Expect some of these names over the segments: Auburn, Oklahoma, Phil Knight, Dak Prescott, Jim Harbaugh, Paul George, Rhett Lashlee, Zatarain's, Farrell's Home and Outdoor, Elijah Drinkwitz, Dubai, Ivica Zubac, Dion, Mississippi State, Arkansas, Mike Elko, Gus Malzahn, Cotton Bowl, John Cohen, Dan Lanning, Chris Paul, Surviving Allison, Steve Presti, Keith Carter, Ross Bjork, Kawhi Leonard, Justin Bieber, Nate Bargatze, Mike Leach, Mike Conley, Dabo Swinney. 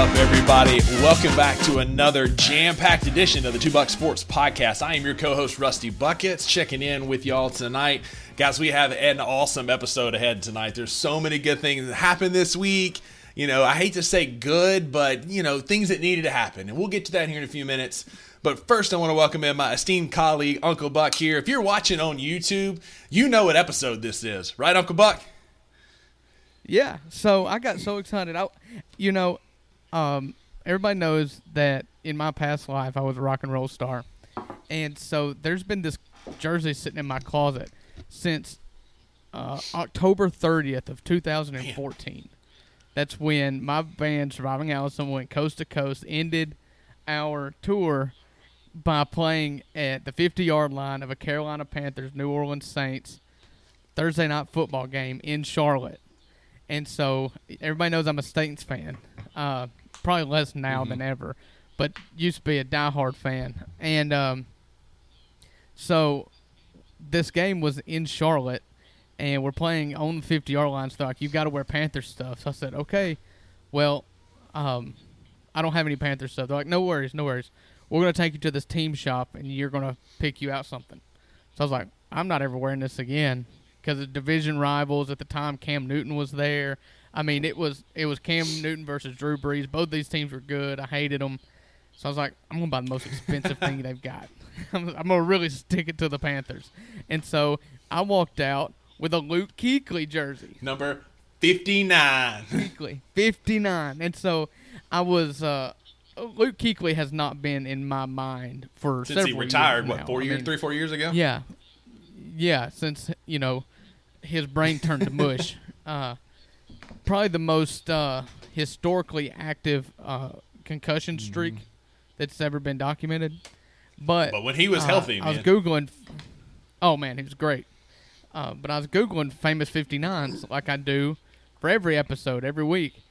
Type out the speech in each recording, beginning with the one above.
up, everybody? Welcome back to another jam-packed edition of the Two Buck Sports Podcast. I am your co-host, Rusty Buckets, checking in with y'all tonight. Guys, we have an awesome episode ahead tonight. There's so many good things that happened this week. You know, I hate to say good, but, you know, things that needed to happen. And we'll get to that here in a few minutes. But first, I want to welcome in my esteemed colleague, Uncle Buck, here. If you're watching on YouTube, you know what episode this is. Right, Uncle Buck? Yeah, so I got so excited. Everybody knows that in my past life I was a rock and roll star. And so there's been this jersey sitting in my closet since October 30th of 2014. Man. That's when my band, Surviving Allison, went coast to coast, ended our tour by playing at the 50-yard line of a Carolina Panthers, New Orleans Saints Thursday night football game in Charlotte. And so everybody knows I'm a Saints fan, probably less now than ever, but used to be a diehard fan. And so this game was in Charlotte, and we're playing on the 50-yard line. So like, you've got to wear Panther stuff. So I said, okay, well, I don't have any Panther stuff. They're like, no worries. We're going to take you to this team shop, and you're going to pick you out something. So I was like, I'm not ever wearing this again. Because of division rivals at the time, Cam Newton was there. I mean, it was Cam Newton versus Drew Brees. Both these teams were good. I hated them. So I was like, I'm going to buy the most expensive thing they've got. I'm going to really stick it to the Panthers. And so I walked out with a Luke Kuechly jersey. Number 59. Kuechly, 59. And so I was Luke Kuechly has not been in my mind for several years. Since he retired, what, 4 years, 3-4 years ago? Yeah. Yeah, since, you know, his brain turned to mush. Probably the most historically active concussion streak that's ever been documented. But when he was healthy, I was Googling. Oh, man, he was great. But I was Googling famous 59s like I do for every episode, every week.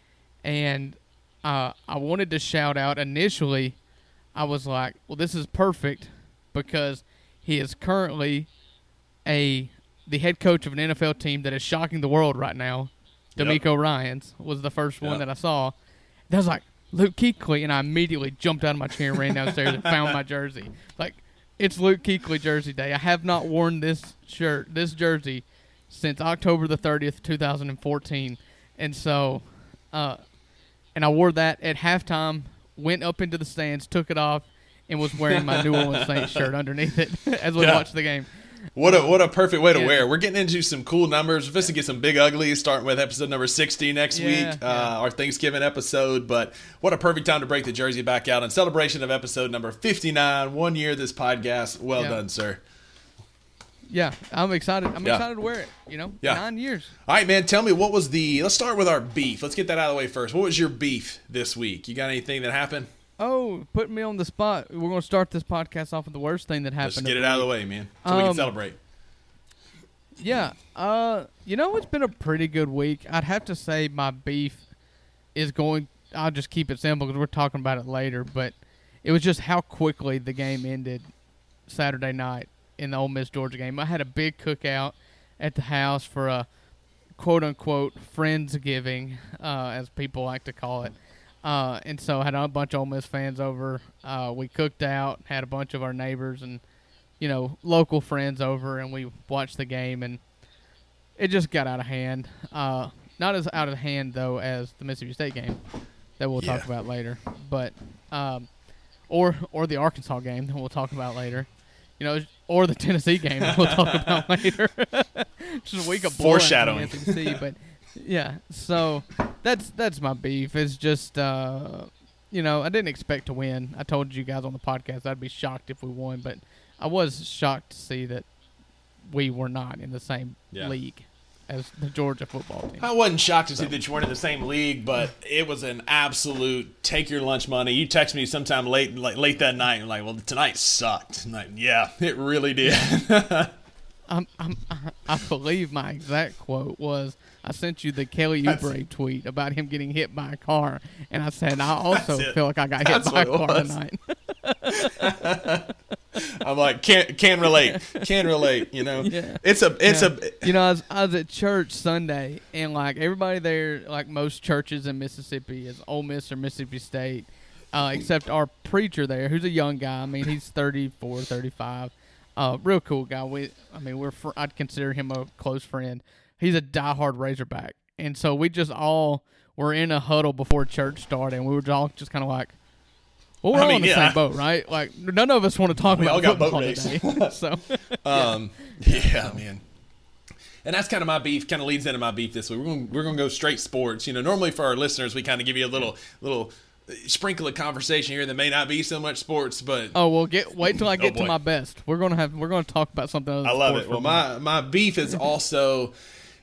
And I wanted to shout out initially. I was like, well, this is perfect because he is currently the head coach of an NFL team that is shocking the world right now. D'Amico Ryans was the first one that I saw. That was like Luke Kuechly, and I immediately jumped out of my chair and ran downstairs and found my jersey. Like, it's Luke Kuechly jersey day. I have not worn this jersey, since October the 30th, 2014. And so, and I wore that at halftime, went up into the stands, took it off, and was wearing my New Orleans Saints shirt underneath it as we watched the game. What a perfect way to wear. We're getting into some cool numbers. We're supposed to get some big uglies, starting with episode number 60 next week, our Thanksgiving episode. But what a perfect time to break the jersey back out in celebration of episode number 59, 1 year of this podcast. Well done, sir. Yeah, I'm excited. I'm excited to wear it, 9 years. All right, man, tell me, what was let's start with our beef. Let's get that out of the way first. What was your beef this week? You got anything that happened? Oh, putting me on the spot. We're going to start this podcast off with the worst thing that happened. Let's get it out of the way, man, so we can celebrate. Yeah. It's been a pretty good week. I'd have to say my beef is I'll just keep it simple because we're talking about it later, but it was just how quickly the game ended Saturday night in the Ole Miss-Georgia game. I had a big cookout at the house for a quote-unquote Friendsgiving, as people like to call it. And so I had a bunch of Ole Miss fans over. We cooked out, had a bunch of our neighbors and, local friends over, and we watched the game, and it just got out of hand. Not as out of hand, though, as the Mississippi State game that we'll talk about later, but or the Arkansas game that we'll talk about later, or the Tennessee game that we'll talk about later. Just a week of foreshadowing. But yeah, so that's my beef. It's just, I didn't expect to win. I told you guys on the podcast I'd be shocked if we won, but I was shocked to see that we were not in the same league as the Georgia football team. I wasn't shocked to see that you weren't in the same league, but it was an absolute take your lunch money. You text me sometime late that night, and like, well, tonight sucked. I'm like, yeah, it really did. I believe my exact quote was, I sent you the Kelly Oubre tweet about him getting hit by a car, and I said, I also feel like I got hit by a car tonight. I'm like, can relate, you know. Yeah. I was at church Sunday, and like everybody there, like most churches in Mississippi, is Ole Miss or Mississippi State, except our preacher there, who's a young guy. I mean, he's 34, 35, real cool guy. I'd consider him a close friend. He's a diehard Razorback, and so we just all were in a huddle before church started, and we were all just kind of like, well, we're all on the same boat, right? Like, none of us want to talk about football today. So, man. And that's kind of my beef. Kind of leads into my beef this week. We're going to go straight sports. You know, normally for our listeners, we kind of give you a little sprinkle of conversation here that may not be so much sports, but wait till I get to my best. We're going to talk about something other than sports. I love it. Well, my beef is also,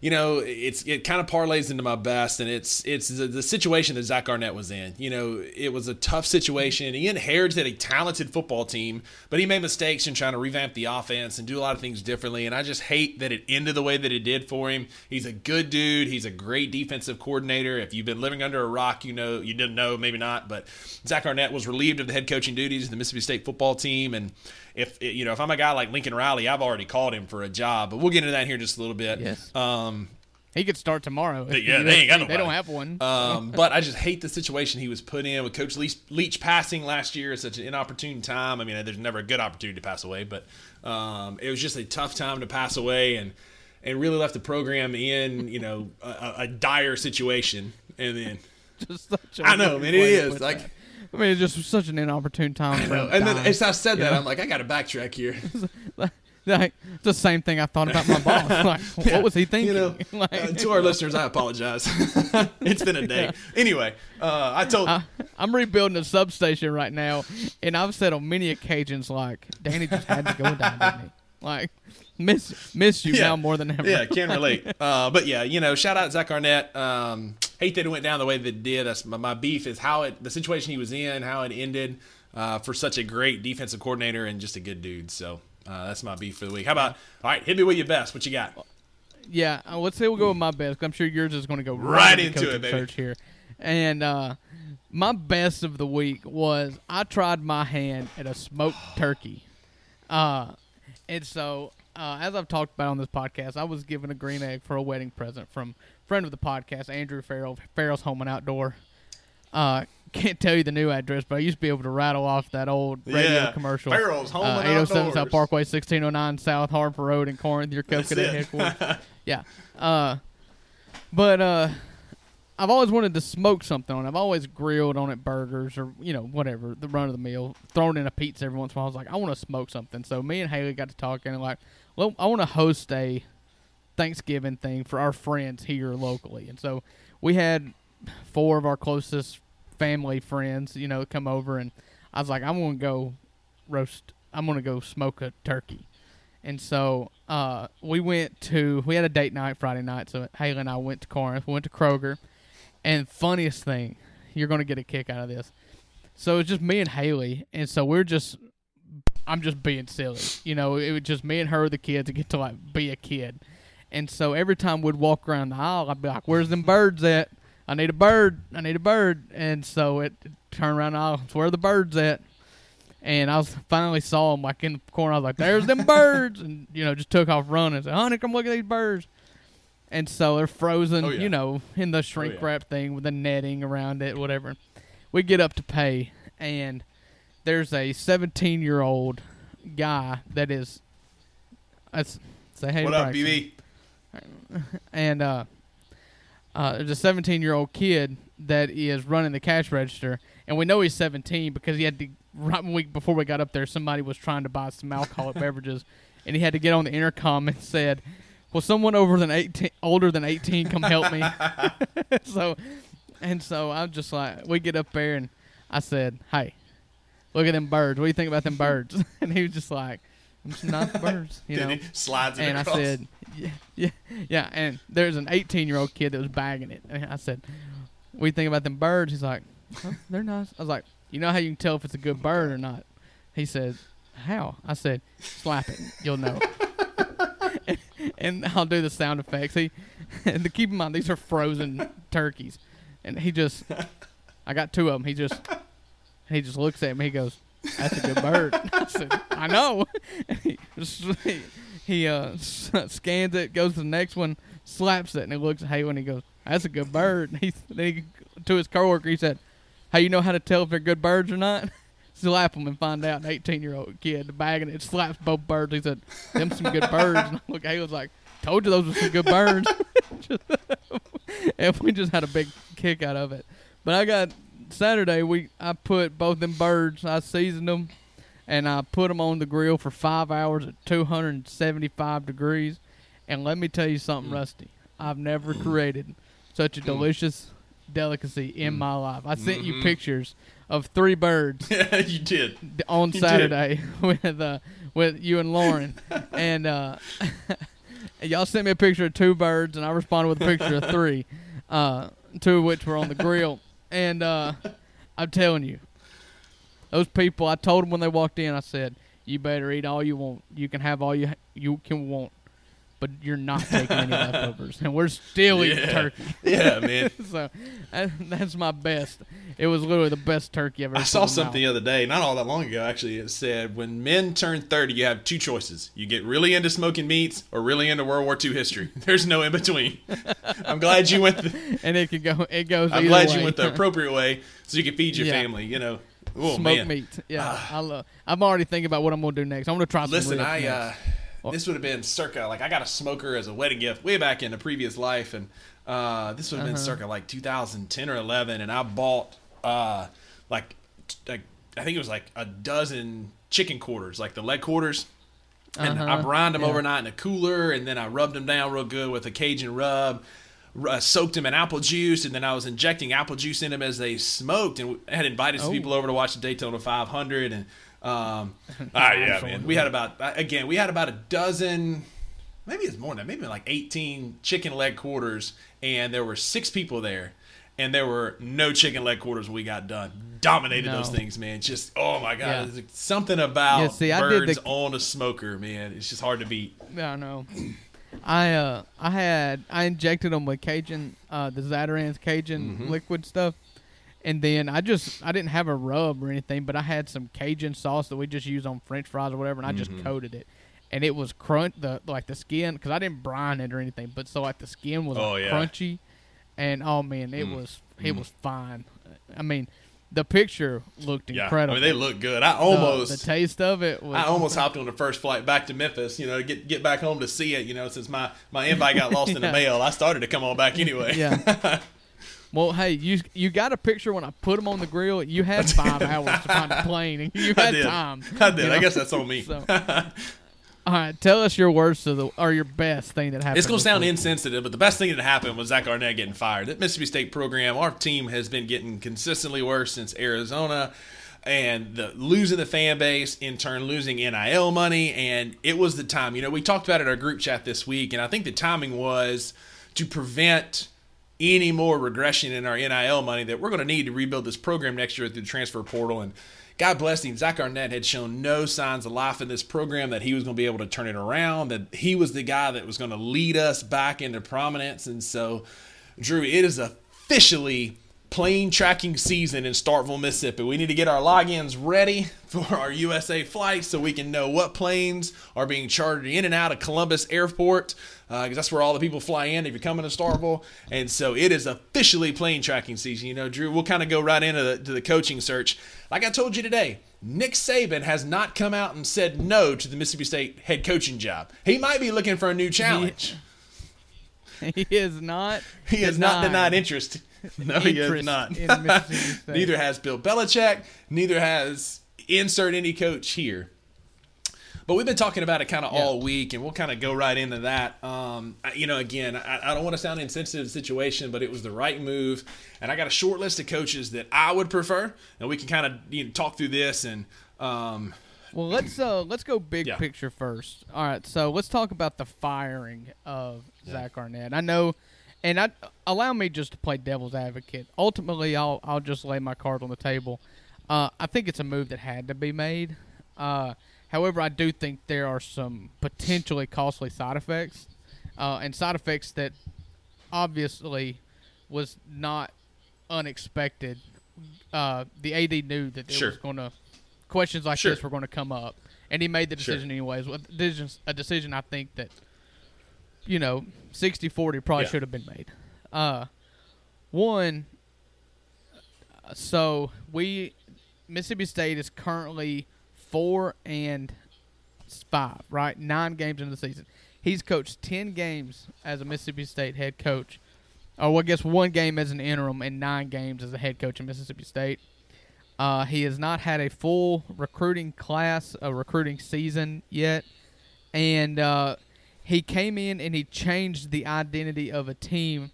you know, it kind of parlays into my best, and it's the situation that Zach Arnett was in. You know, it was a tough situation. He inherited a talented football team, but he made mistakes in trying to revamp the offense and do a lot of things differently, and I just hate that it ended the way that it did for him. He's a good dude. He's a great defensive coordinator. If you've been living under a rock, you know, you didn't know, maybe not, but Zach Arnett was relieved of the head coaching duties of the Mississippi State football team, and if I'm a guy like Lincoln Riley, I've already called him for a job, but we'll get into that here in just a little bit. Yes. He could start tomorrow. Yeah, they ain't got nobody. They don't have one. But I just hate the situation he was put in with Coach Leach passing last year at such an inopportune time. I mean, there's never a good opportunity to pass away, but it was just a tough time to pass away, and really left the program in, you know, a dire situation. And then just such a, I know, man, it is like. That. I mean, it's just such an inopportune time. And then as I said that, I'm like, I got to backtrack here. Like, it's the same thing I thought about my boss. Like, what was he thinking? You know, like, to our listeners, I apologize. It's been a day. Yeah. Anyway, I'm rebuilding a substation right now, and I've said on many occasions, like, Danny just had to go down, didn't he? Like, miss you now more than ever. Yeah, can relate. But yeah, you know, shout out Zach Arnett. Hate that it went down the way that it did. That's my beef is the situation he was in, how it ended for such a great defensive coordinator and just a good dude. So. That's my beef for the week. How about, all right, hit me with your best. What you got? Yeah, let's say we'll go with my best. I'm sure yours is going to go right into it, baby. Search here. And my best of the week was I tried my hand at a smoked turkey. And so, as I've talked about on this podcast, I was given a green egg for a wedding present from a friend of the podcast, Andrew Farrell, Farrell's Home and Outdoor. Can't tell you the new address, but I used to be able to rattle off that old radio commercial. Farrell's Home and 807 Outdoors. South Parkway, 1609 South Harper Road in Corinth, your Coconut headquarters. Yeah. But I've always wanted to smoke something on it. I've always grilled on it burgers or, you know, whatever, the run of the mill, thrown in a pizza every once in a while. I was like, I want to smoke something. So me and Haley got to talking and like, well, I want to host a Thanksgiving thing for our friends here locally. And so we had 4 of our closest family friends, you know, come over, and I was like, I'm gonna go smoke a turkey. And so we had a date night Friday night, so Haley and I went to Corinth, we went to Kroger, and funniest thing, you're gonna get a kick out of this. So it's just me and Haley, and so I'm just being silly, you know, it was just me and her, the kids, to get to like be a kid. And so every time we'd walk around the aisle, I'd be like, where's them birds at? I need a bird. And so it turned around and I was, where are the birds at? And I finally saw them like in the corner. I was like, there's them birds. And, you know, just took off running. I said, honey, come look at these birds. And so they're frozen, you know, in the shrink wrap thing with the netting around it, whatever. We get up to pay, and there's a 17-year-old guy that is, say, hey, what up, BB? And, there's a 17-year-old kid that is running the cash register, and we know he's 17 because he had to, right week before we got up there, somebody was trying to buy some alcoholic beverages, and he had to get on the intercom and said, "Will someone older than 18 come help me?" So I'm just like, we get up there, and I said, "Hey, look at them birds. What do you think about them birds?" And he was just like, not the birds, you know. Slides and across. I said, yeah. And there's an 18-year-old kid that was bagging it. And I said, "What do you think about them birds?" He's like, "Huh, they're nice." I was like, "You know how you can tell if it's a good bird or not?" He says, "How?" I said, "Slap it, you'll know." and I'll do the sound effects. And to keep in mind, these are frozen turkeys. And I got 2 of them. He just looks at me. He goes, That's a good bird. I said, I know. He scans it, goes to the next one, slaps it, and he looks at Haley and he goes, that's a good bird. And then to his coworker, he said, hey, you know how to tell if they're good birds or not? Slap them and find out. An 18-year-old kid bagging it, slaps both birds. He said, them some good birds. And look, Haley was like, told you those were some good birds. And we just had a big kick out of it. But I got Saturday, I put both them birds, I seasoned them, and I put them on the grill for 5 hours at 275 degrees. And let me tell you something, Rusty. I've never created such a delicious delicacy in my life. I sent you pictures of three birds. Yeah, you did. On Saturday with you and Lauren. And y'all sent me a picture of two birds, and I responded with a picture of three, two of which were on the grill. And I'm telling you, those people, I told them when they walked in, I said, you better eat all you want. You can have all you can want, but you're not taking any leftovers. And we're still eating turkey. Yeah, man. So that's my best. It was literally the best turkey I've ever seen. I saw something the other day, not all that long ago, actually. It said, when men turn 30, you have two choices. You get really into smoking meats or really into World War II history. There's no in between. I'm glad you went and it could go. It goes I'm glad way. You went the appropriate way so you can feed your family, you know. Oh, smoke man. Meat. Yeah, I love. I'm already thinking about what I'm going to do next. I'm going to try some next. This would have been circa, like I got a smoker as a wedding gift way back in a previous life, and this would have been circa like 2010 or 11, and I bought like I think it was like a dozen chicken quarters, like the leg quarters, and I brined them overnight in a cooler, and then I rubbed them down real good with a Cajun rub. Soaked them in apple juice, and then I was injecting apple juice in them as they smoked, and had invited some people over to watch the Daytona 500. And yeah, man, we had about a dozen, maybe it's more than that, maybe like 18 chicken leg quarters, and there were 6 people there, and there were no chicken leg quarters when we got done. Dominated those things, man. Just oh my god, something about birds on a smoker, man. It's just hard to beat. Yeah, I know. I injected them with Cajun, the Zatarain's Cajun liquid stuff, and then I didn't have a rub or anything, but I had some Cajun sauce that we just use on French fries or whatever, and I just coated it, and it was the skin, because I didn't brine it or anything, but so like the skin was crunchy, and oh man, it was fine. I mean, the picture looked incredible. I mean, they looked good. The taste of it was... I almost hopped on the first flight back to Memphis, you know, to get back home to see it, you know, since my invite got lost in the mail. I started to come on back anyway. Yeah. Well, hey, you got a picture when I put them on the grill. You had 5 hours to find a plane, and you had time. I did. You know? I guess that's on me. So, all right, tell us your worst or your best thing that happened. It's going to sound insensitive, but the best thing that happened was Zach Arnett getting fired. That Mississippi State program, our team has been getting consistently worse since Arizona, and losing the fan base, in turn losing NIL money, and it was the time. You know, we talked about it in our group chat this week, and I think the timing was to prevent any more regression in our NIL money that we're going to need to rebuild this program next year through the transfer portal. And God bless him, Zach Arnett had shown no signs of life in this program, that he was going to be able to turn it around, that he was the guy that was going to lead us back into prominence. And so, Drew, it is officially plane tracking season in Starkville, Mississippi. We need to get our logins ready for our USA flights so we can know what planes are being chartered in and out of Columbus Airport, because that's where all the people fly in if you're coming to Starkville. And so it is officially plane tracking season. You know, Drew, we'll kind of go right into the coaching search. Like I told you today, Nick Saban has not come out and said no to the Mississippi State head coaching job. He might be looking for a new challenge. He has not denied interest. No, he is not. Neither has Bill Belichick. Neither has insert any coach here. But we've been talking about it kind of all week, and we'll kind of go right into that. You know, again, I don't want to sound insensitive to the situation, but it was the right move. And I got a short list of coaches that I would prefer, and we can kind of talk through this. And well, let's go big picture first. All right, so let's talk about the firing of Zach Arnett. I know. And allow me just to play devil's advocate. Ultimately, I'll just lay my card on the table. I think it's a move that had to be made. However, I do think there are some potentially costly side effects, and side effects that obviously was not unexpected. The AD knew that it was going to questions like this were going to come up. And he made the decision anyways. A decision I think that, 60-40 probably should have been made. Mississippi State is currently 4-5, right? 9 games into the season. He's coached 10 games as a Mississippi State head coach. I guess 1 game as an interim and 9 games as a head coach in Mississippi State. He has not had a full recruiting class, a recruiting season yet. And he came in and he changed the identity of a team.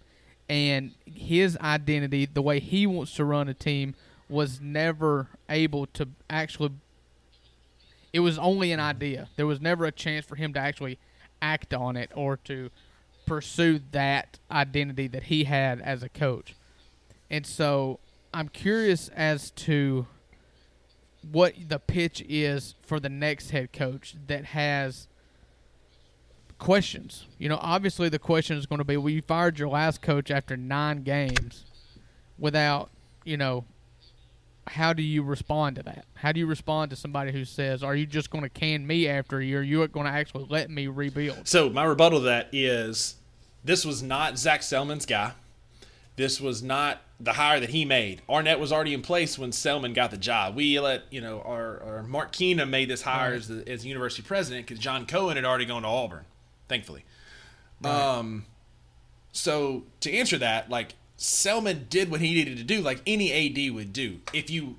And his identity, the way he wants to run a team, was never able to actually – it was only an idea. There was never a chance for him to actually act on it or to pursue that identity that he had as a coach. And so I'm curious as to what the pitch is for the next head coach that has questions. Obviously the question is going to be, well, you fired your last coach after 9 games without, how do you respond to that? How do you respond to somebody who says, are you just going to can me after a year? You're going to actually let me rebuild? So my rebuttal to that is this was not Zach Selman's guy. This was not the hire that he made. Arnett was already in place when Selman got the job. We let, our Mark Keena made this hire as university president because John Cohen had already gone to Auburn, thankfully. Right. So to answer that, Selman did what he needed to do, like any AD would do. If you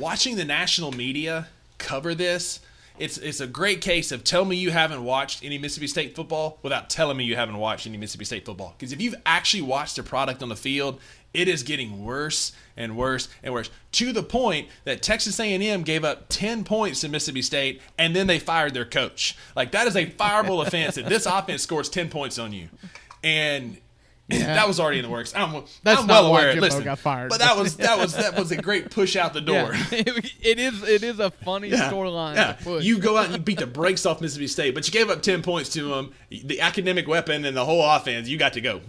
watching the national media cover this, it's a great case of tell me you haven't watched any Mississippi State football without telling me you haven't watched any Mississippi State football. Because if you've actually watched a product on the field, it is getting worse and worse and worse, to the point that Texas A&M gave up 10 points to Mississippi State, and then they fired their coach. That is a fireable offense if this offense scores 10 points on you. And yeah. That was already in the works. I'm well aware of it. Listen, got fired. But that was a great push out the door. Yeah. It is a funny storyline to push. You go out and you beat the brakes off Mississippi State, but you gave up 10 points to them. The academic weapon and the whole offense, you got to go.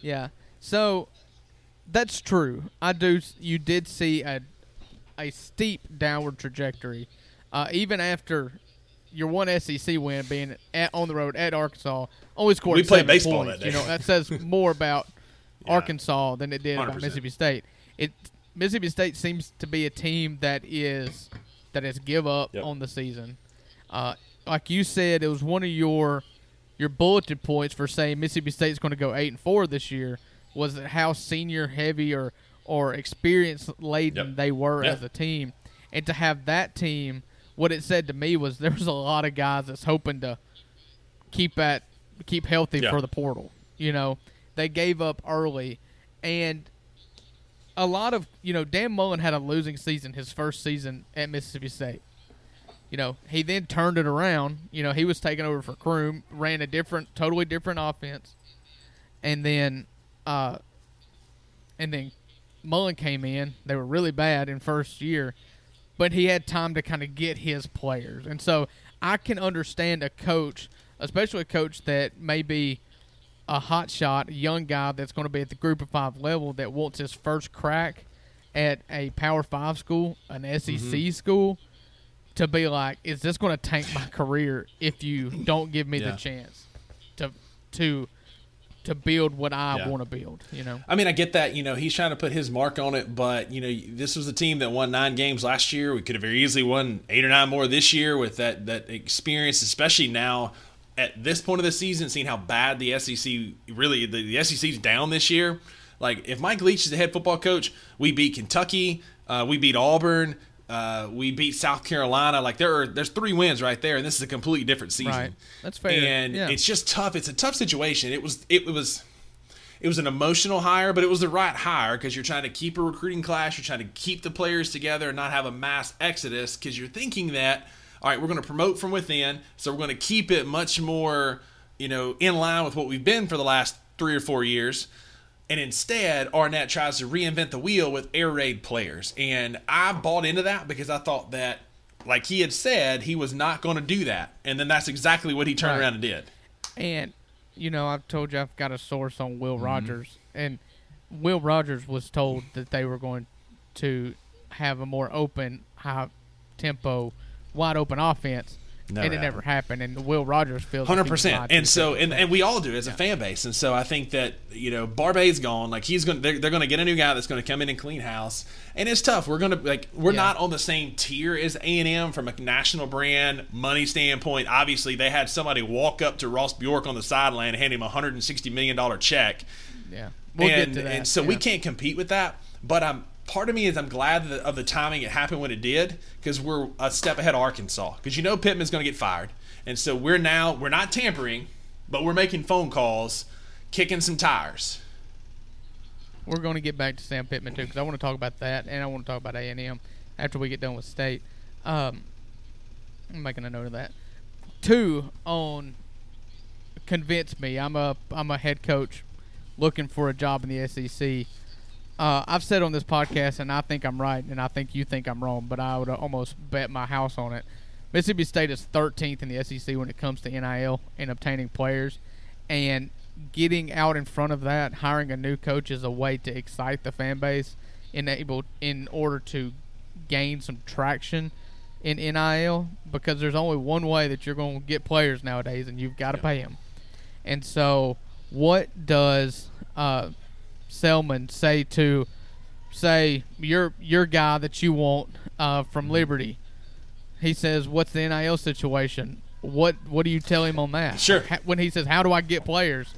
Yeah. So that's true. You did see a steep downward trajectory even after your one SEC win being on the road at Arkansas. Only scored we played baseball points. That day. That says more about Arkansas than it did 100%. About Mississippi State. Mississippi State seems to be a team that has give up on the season. Like you said, it was one of your bulletin points for saying Mississippi State's going to go 8-4 this year was how senior heavy or experience laden they were as a team, and to have that team. What it said to me was there was a lot of guys that's hoping to keep healthy for the portal. They gave up early, and a lot of Dan Mullen had a losing season his first season at Mississippi State. He then turned it around. He was taking over for Kroom, ran a totally different offense, and then Mullen came in. They were really bad in first year. But he had time to kind of get his players. And so I can understand a coach, especially a coach that may be a hotshot, a young guy that's going to be at the Group of 5 level that wants his first crack at a Power 5 school, an SEC school, to be like, is this going to tank my career if you don't give me the chance to build what I want to build, I mean, I get that, he's trying to put his mark on it, but, this was a team that won 9 games last year. We could have very easily won 8 or 9 more this year with that experience, especially now at this point of the season, seeing how bad the SEC really – the SEC's down this year. If Mike Leach is the head football coach, we beat Kentucky, we beat Auburn, we beat South Carolina. There's 3 wins right there, and this is a completely different season. Right. That's fair. And it's just tough. It's a tough situation. It was an emotional hire, but it was the right hire because you're trying to keep a recruiting class. You're trying to keep the players together and not have a mass exodus because you're thinking that, all right, we're going to promote from within, so we're going to keep it much more, in line with what we've been for the last 3 or 4 years. And instead, Arnett tries to reinvent the wheel with air raid players. And I bought into that because I thought that, like he had said, he was not going to do that. And then that's exactly what he turned around and did. And, I've told you I've got a source on Will Rogers. And Will Rogers was told that they were going to have a more open, high-tempo, wide-open offense. It never happened, and Will Rogers feels 100%. And so, and we all do as a fan base. And so, I think that Barbe's gone. Like they're going to get a new guy that's going to come in and clean house. And it's tough. We're not on the same tier as A&M from a national brand money standpoint. Obviously, they had somebody walk up to Ross Bjork on the sideline and hand him a $160 million check. Yeah, we'll get to that. And so we can't compete with that. But part of me is I'm glad of the timing it happened when it did, because we're a step ahead of Arkansas. Because Pittman's going to get fired. And so we're not tampering, but we're making phone calls, kicking some tires. We're going to get back to Sam Pittman too, because I want to talk about that, and I want to talk about A&M after we get done with State. I'm making a note of that. Two on convince me. I'm a head coach looking for a job in the SEC. I've said on this podcast, and I think I'm right, and I think you think I'm wrong, but I would almost bet my house on it. Mississippi State is 13th in the SEC when it comes to NIL and obtaining players, and getting out in front of that, hiring a new coach is a way to excite the fan base in order to gain some traction in NIL, because there's only one way that you're going to get players nowadays, and you've got to pay them. And so what does Selmon say to your guy that you want from Liberty? He says, what's the NIL situation? What do you tell him on that? Sure. When he says, how do I get players?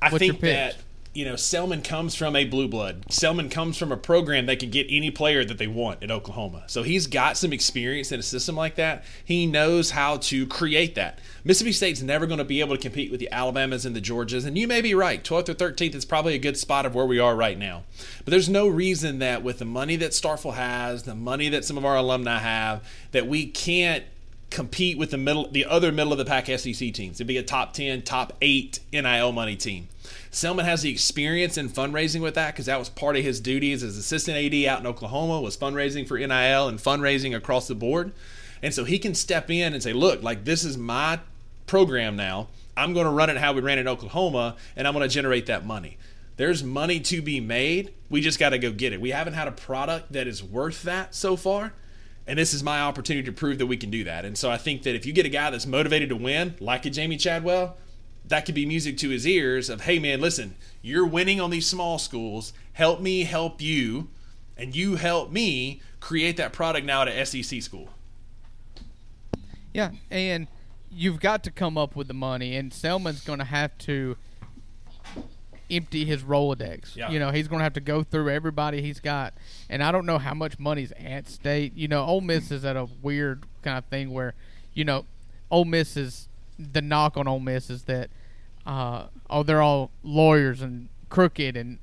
I think that Selmon comes from a blue blood. Selmon comes from a program that can get any player that they want at Oklahoma. So he's got some experience in a system like that. He knows how to create that. Mississippi State's never going to be able to compete with the Alabamas and the Georgias, and you may be right. 12th or 13th is probably a good spot of where we are right now. But there's no reason that with the money that Starkville has, the money that some of our alumni have, that we can't compete with the other middle-of-the-pack SEC teams. It'd be a top 10, top 8 NIL money team. Selmon has the experience in fundraising with that, because that was part of his duty as his assistant AD out in Oklahoma, was fundraising for NIL and fundraising across the board. And so he can step in and say, look, like this is my program now. I'm going to run it how we ran it in Oklahoma, and I'm going to generate that money. There's money to be made. We just got to go get it. We haven't had a product that is worth that so far, and this is my opportunity to prove that we can do that. And so I think that if you get a guy that's motivated to win, like a Jamie Chadwell, that could be music to his ears of, hey, man, listen, you're winning on these small schools. Help me help you, and you help me create that product now at an SEC school. Yeah, and you've got to come up with the money, and Selman's going to have to empty his Rolodex. Yeah. He's going to have to go through everybody he's got, and I don't know how much money's at State. Ole Miss is at a weird kind of thing where, Ole Miss is – the knock on Ole Miss is that they're all lawyers and crooked and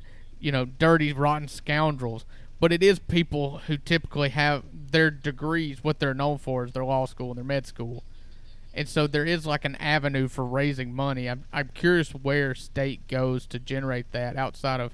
dirty, rotten scoundrels. But it is people who typically have their degrees. What they're known for is their law school and their med school, and so there is like an avenue for raising money. I'm curious where State goes to generate that outside of,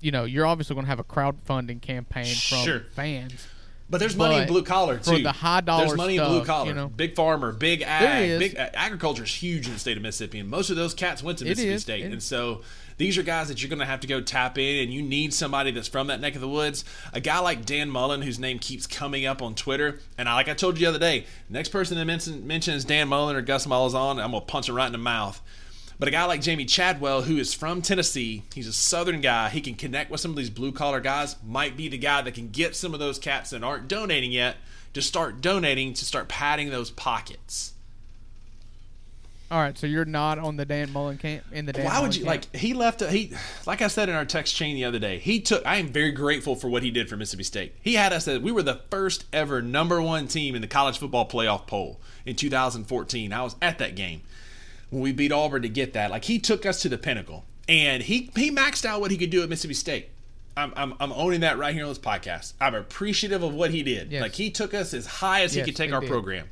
you're obviously going to have a crowdfunding campaign from fans. But there's money in blue collar too. For the high dollar, there's money in blue collar. Big farmer, big ag. Big agriculture is huge in the state of Mississippi, and most of those cats went to Mississippi State. And so these are guys that you're going to have to go tap in, and you need somebody that's from that neck of the woods. A guy like Dan Mullen, whose name keeps coming up on Twitter, and like I told you the other day, next person that mentions Dan Mullen or Gus Malzahn, I'm going to punch him right in the mouth. But a guy like Jamie Chadwell, who is from Tennessee, he's a Southern guy. He can connect with some of these blue-collar guys, might be the guy that can get some of those cats that aren't donating yet to start donating, to start padding those pockets. All right, so you're not on the Dan Mullen camp? Why would you – like, he left – like I said in our text chain the other day, he took – I am very grateful for what he did for Mississippi State. He had us – we were the first ever #1 team in the college football playoff poll in 2014. I was at that game when we beat Auburn to get that. Like, he took us to the pinnacle, and he maxed out what he could do at Mississippi State. I'm owning that right here on this podcast. I'm appreciative of what he did. Yes. Like, he took us as high as he could take our program,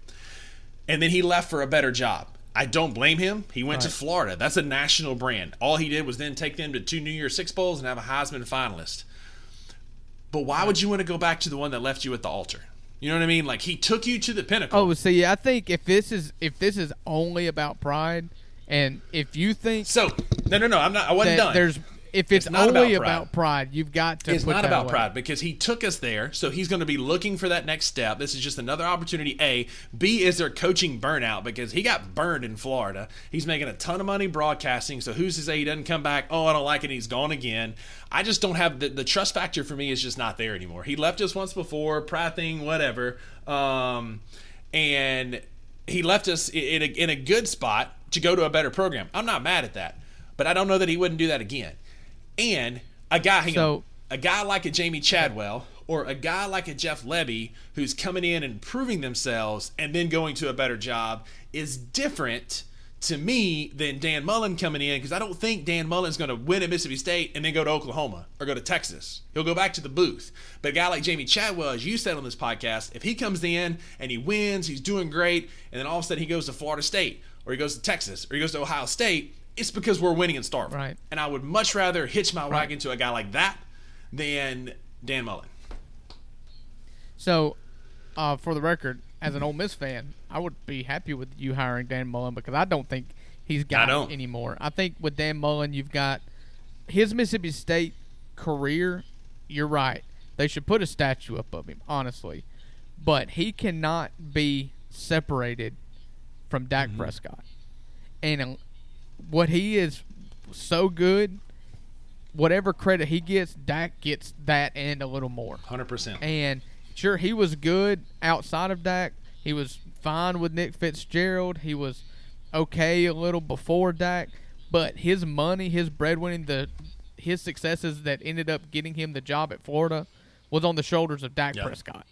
and then he left for a better job. I don't blame him. He went to Florida. That's a national brand. All he did was then take them to 2 New Year's Six Bowls and have a Heisman finalist. But why would you want to go back to the one that left you at the altar? You know what I mean? Like, he took you to the pinnacle. Oh, see, I think if this is only about pride, and if you think so, no, I'm not. I wasn't done. There's If it's only about pride, you've got to. It's not about pride because he took us there, so he's going to be looking for that next step. This is just another opportunity. A, B is their coaching burnout because he got burned in Florida. He's making a ton of money broadcasting, so who's to say he doesn't come back? Oh, I don't like it. He's gone again. I just don't have the trust factor for me is just not there anymore. He left us once before, pride thing, whatever, and he left us in a good spot to go to a better program. I'm not mad at that, but I don't know that he wouldn't do that again. And a guy like a Jamie Chadwell or a guy like a Jeff Lebby who's coming in and proving themselves and then going to a better job is different to me than Dan Mullen coming in, because I don't think Dan Mullen's going to win at Mississippi State and then go to Oklahoma or go to Texas. He'll go back to the booth. But a guy like Jamie Chadwell, as you said on this podcast, if he comes in and he wins, he's doing great, and then all of a sudden he goes to Florida State or he goes to Texas or he goes to Ohio State, it's because we're winning and starving. Right. And I would much rather hitch my wagon to a guy like that than Dan Mullen. So, for the record, as an Ole Miss fan, I would be happy with you hiring Dan Mullen because I don't think he's got it anymore. I think with Dan Mullen, you've got his Mississippi State career. You're right. They should put a statue up of him, honestly. But he cannot be separated from Dak Prescott. And what he is so good, whatever credit he gets, Dak gets that and a little more. 100%. And sure, he was good outside of Dak. He was fine with Nick Fitzgerald. He was okay a little before Dak. But his money, his breadwinning, his successes that ended up getting him the job at Florida was on the shoulders of Dak Prescott.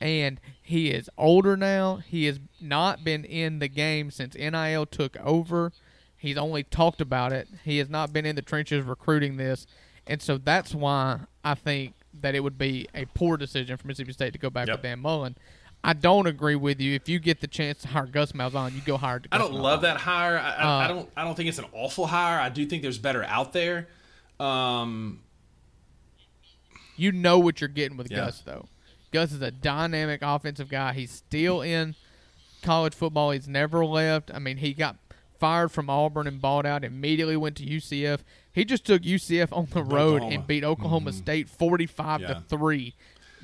And he is older now. He has not been in the game since NIL took over. He's only talked about it. He has not been in the trenches recruiting this. And so that's why I think that it would be a poor decision for Mississippi State to go back with Dan Mullen. I don't agree with you. If you get the chance to hire Gus Malzahn, you go hire Gus Malzahn. I don't love that hire. I don't think it's an awful hire. I do think there's better out there. You know what you're getting with Gus, though. Gus is a dynamic offensive guy. He's still in college football. He's never left. I mean, he got fired from Auburn and balled out, immediately went to UCF. He just took UCF on the road and beat Oklahoma State 45-3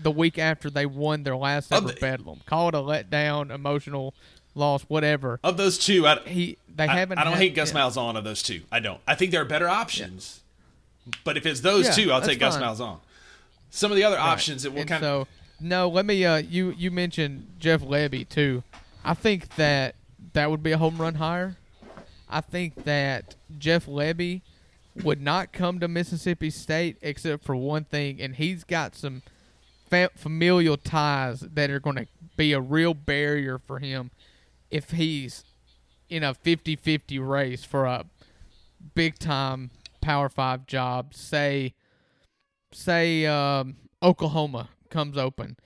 the week after they won their last ever Bedlam. Call it a letdown, emotional loss, whatever. Of those two, I don't hate Gus Malzahn of those two. I don't. I think there are better options. Yeah. But if it's those two, I'll take Gus Malzahn. Some of the other options that will kind of... No, let me you mentioned Jeff Lebby too. I think that would be a home run hire. I think that Jeff Lebby would not come to Mississippi State except for one thing, and he's got some familial ties that are going to be a real barrier for him if he's in a 50-50 race for a big-time Power 5 job. Say Oklahoma comes open.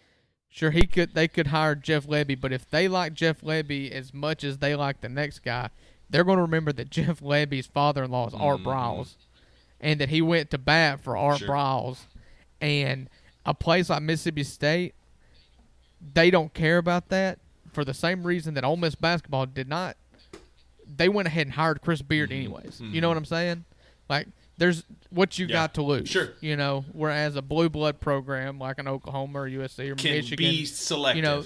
Sure, they could hire Jeff Lebby, but if they like Jeff Lebby as much as they like the next guy, they're going to remember that Jeff Lebby's father-in-law is Art Briles, and that he went to bat for Art Briles. And a place like Mississippi State, they don't care about that for the same reason that Ole Miss basketball did not. They went ahead and hired Chris Beard anyways. You know what I'm saying? Like, there's what you got to lose. Sure. You know, whereas a blue blood program like an Oklahoma or USC or Michigan can be selective. You know,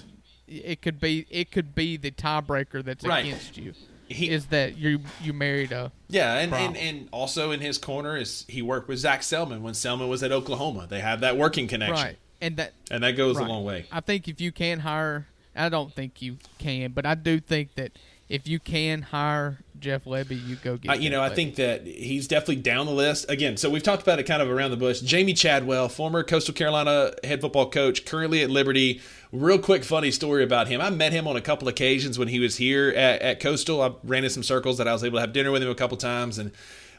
it could be the tiebreaker that's against you. Is that you married a and also in his corner is he worked with Zach Selmon when Selmon was at Oklahoma. They had that working connection, and that goes a long way. I think if you can hire, I don't think you can, but I do think that if you can hire Jeff Lebby, you go get. I think that he's definitely down the list again. So we've talked about it kind of around the bush. Jamie Chadwell, former Coastal Carolina head football coach, currently at Liberty. Real quick, funny story about him. I met him on a couple occasions when he was here at Coastal. I ran in some circles that I was able to have dinner with him a couple times. And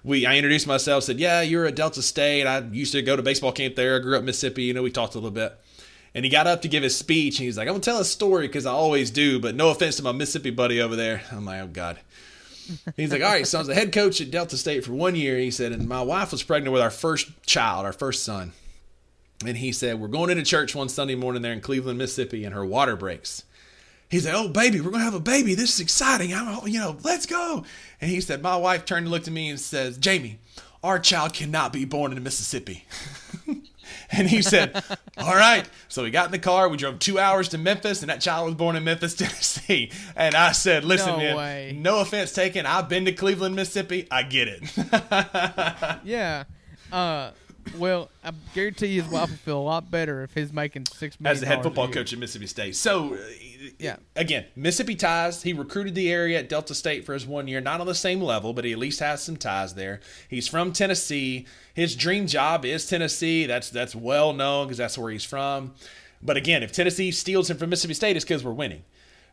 I introduced myself, said, yeah, you're at Delta State. I used to go to baseball camp there. I grew up in Mississippi. You know, we talked a little bit. And he got up to give his speech, and he's like, I'm going to tell a story because I always do, but no offense to my Mississippi buddy over there. I'm like, oh, God. He's like, all right, so I was the head coach at Delta State for 1 year. He said, and my wife was pregnant with our first child, our first son. And he said, we're going into church one Sunday morning there in Cleveland, Mississippi, and her water breaks. He said, oh, baby, we're going to have a baby. This is exciting. Let's go. And he said, my wife turned and looked at me and says, Jamie, our child cannot be born in Mississippi. And he said, all right. So we got in the car. We drove 2 hours to Memphis, and that child was born in Memphis, Tennessee. And I said, listen, man, no offense taken. I've been to Cleveland, Mississippi. I get it. Yeah. Well, I guarantee his wife will feel a lot better if he's making $6 million as the head football coach at Mississippi State. So, yeah, again, Mississippi ties. He recruited the area at Delta State for his 1 year, not on the same level, but he at least has some ties there. He's from Tennessee. His dream job is Tennessee. That's well known because that's where he's from. But again, if Tennessee steals him from Mississippi State, it's because we're winning.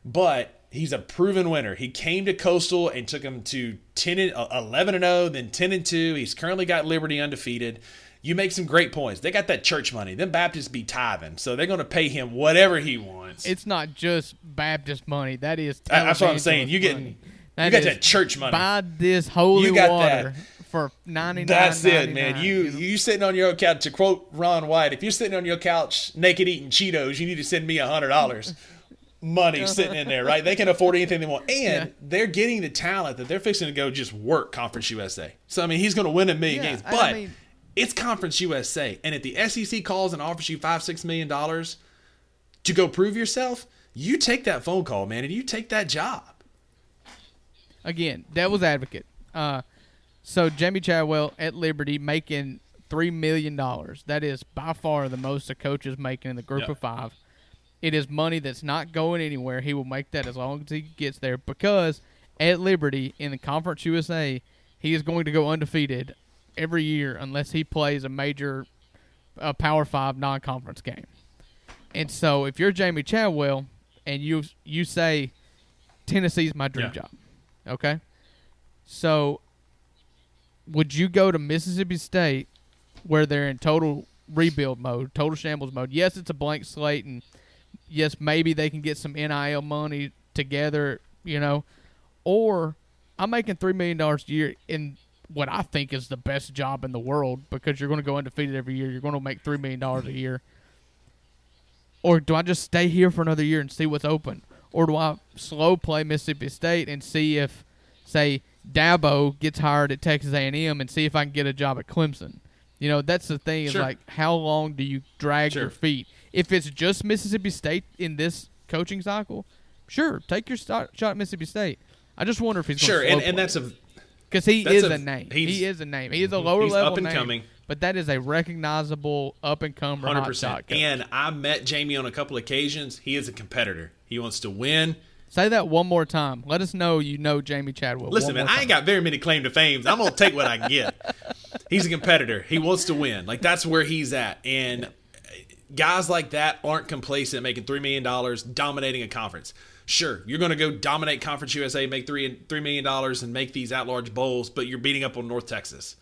But he's a proven winner. He came to Coastal and took him to 11-0, then 10-2. He's currently got Liberty undefeated. You make some great points. They got that church money. Them Baptists be tithing, so they're going to pay him whatever he wants. It's not just Baptist money. That is Taliban. That's what I'm saying. You got that church money. Buy this holy water for $99. That's it, man. You sitting on your couch, to quote Ron White, if you're sitting on your couch naked eating Cheetos, you need to send me $100. Money sitting in there, right? They can afford anything they want. And they're getting the talent that they're fixing to go just work Conference USA. So, I mean, he's going to win a million games. But it's Conference USA. And if the SEC calls and offers you $5-6 million to go prove yourself, you take that phone call, man, and you take that job. Again, devil's advocate. So, Jamie Chadwell at Liberty making $3 million. That is by far the most a coach is making in the group of five. It is money that's not going anywhere. He will make that as long as he gets there because at Liberty in the Conference USA, he is going to go undefeated every year unless he plays a major Power 5 non-conference game. And so if you're Jamie Chadwell and you say, Tennessee's my dream job, okay? So would you go to Mississippi State where they're in total rebuild mode, total shambles mode? Yes, it's a blank slate and yes, maybe they can get some NIL money together, you know. Or I'm making $3 million a year in what I think is the best job in the world because you're going to go undefeated every year. You're going to make $3 million a year. Or do I just stay here for another year and see what's open? Or do I slow play Mississippi State and see if, say, Dabo gets hired at Texas A&M and see if I can get a job at Clemson? You know, that's the thing is, like, how long do you drag your feet? If it's just Mississippi State in this coaching cycle, sure, take your shot at Mississippi State. I just wonder if he's going to slow play. And that's a – because he is a name. He is a name. He is a lower-level name. He's up and coming. But that is a recognizable up-and-comer 100%. Hot shot coach. And I met Jamie on a couple occasions. He is a competitor. He wants to win. Say that one more time. Let us know you know Jamie Chadwell. Listen, man, I ain't got very many claim to fames. I'm going to take what I get. He's a competitor. He wants to win. Like, that's where he's at. And guys like that aren't complacent making $3 million dominating a conference. Sure, you're going to go dominate Conference USA, make $3 million and make these at-large bowls, but you're beating up on North Texas.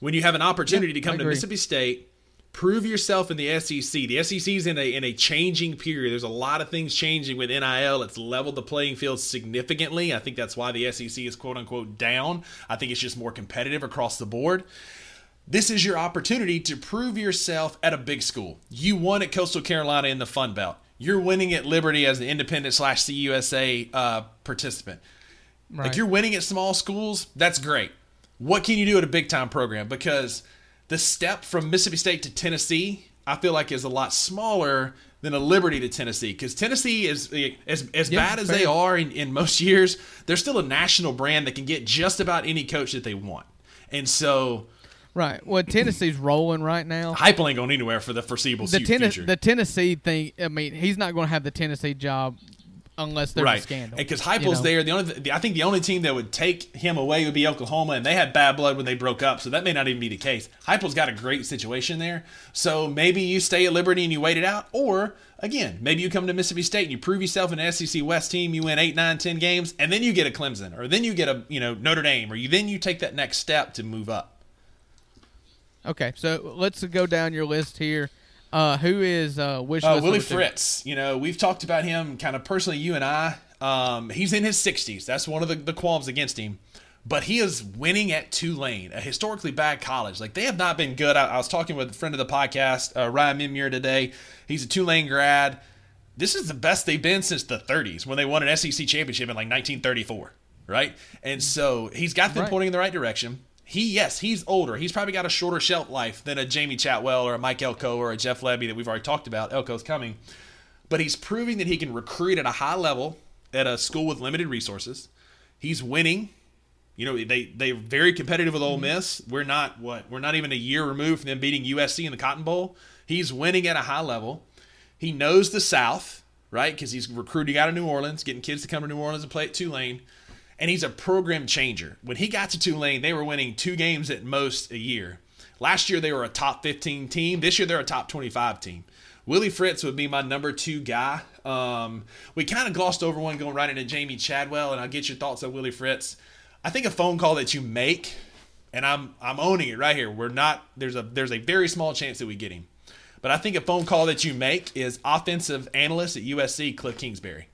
When you have an opportunity to come to Mississippi State, prove yourself in the SEC. The SEC is in a changing period. There's a lot of things changing with NIL. It's leveled the playing field significantly. I think that's why the SEC is quote-unquote down. I think it's just more competitive across the board. This is your opportunity to prove yourself at a big school. You won at Coastal Carolina in the Fun Belt. You're winning at Liberty as an independent / CUSA participant. Right. Like, you're winning at small schools, that's great. What can you do at a big-time program? Because the step from Mississippi State to Tennessee, I feel like, is a lot smaller than a Liberty to Tennessee. Because Tennessee is as bad as they are in most years, they're still a national brand that can get just about any coach that they want. And so right. Well, Tennessee's rolling right now. Hypel ain't going anywhere for the foreseeable future. The Tennessee thing, I mean, he's not going to have the Tennessee job unless there's a scandal. Because Heupel's there. I think the only team that would take him away would be Oklahoma, and they had bad blood when they broke up, so that may not even be the case. Heupel's got a great situation there. So maybe you stay at Liberty and you wait it out, or, again, maybe you come to Mississippi State and you prove yourself in an SEC West team, you win 8, 9, 10 games, and then you get a Clemson, or then you get a Notre Dame, or then you take that next step to move up. Okay, so let's go down your list here. Who is wish list? Willie Fritz. We've talked about him kind of personally, you and I. He's in his 60s. That's one of the qualms against him. But he is winning at Tulane, a historically bad college. Like, they have not been good. I was talking with a friend of the podcast, Ryan Mimure, today. He's a Tulane grad. This is the best they've been since the 30s when they won an SEC championship in, like, 1934, right? And so he's got them pointing in the right direction. he's older. He's probably got a shorter shelf life than a Jamie Chadwell or a Mike Elko or a Jeff Lebby that we've already talked about. Elko's coming. But he's proving that he can recruit at a high level at a school with limited resources. He's winning. You know, they're very competitive with Ole Miss. We're not even a year removed from them beating USC in the Cotton Bowl. He's winning at a high level. He knows the South, right? Because he's recruiting out of New Orleans, getting kids to come to New Orleans and play at Tulane. And he's a program changer. When he got to Tulane, they were winning 2 games at most a year. Last year, they were a top 15 team. This year, they're a top 25 team. Willie Fritz would be my number 2 guy. We kind of glossed over one going right into Jamie Chadwell, and I'll get your thoughts on Willie Fritz. I think a phone call that you make, and I'm owning it right here. There's a very small chance that we get him. But I think a phone call that you make is offensive analyst at USC, Cliff Kingsbury.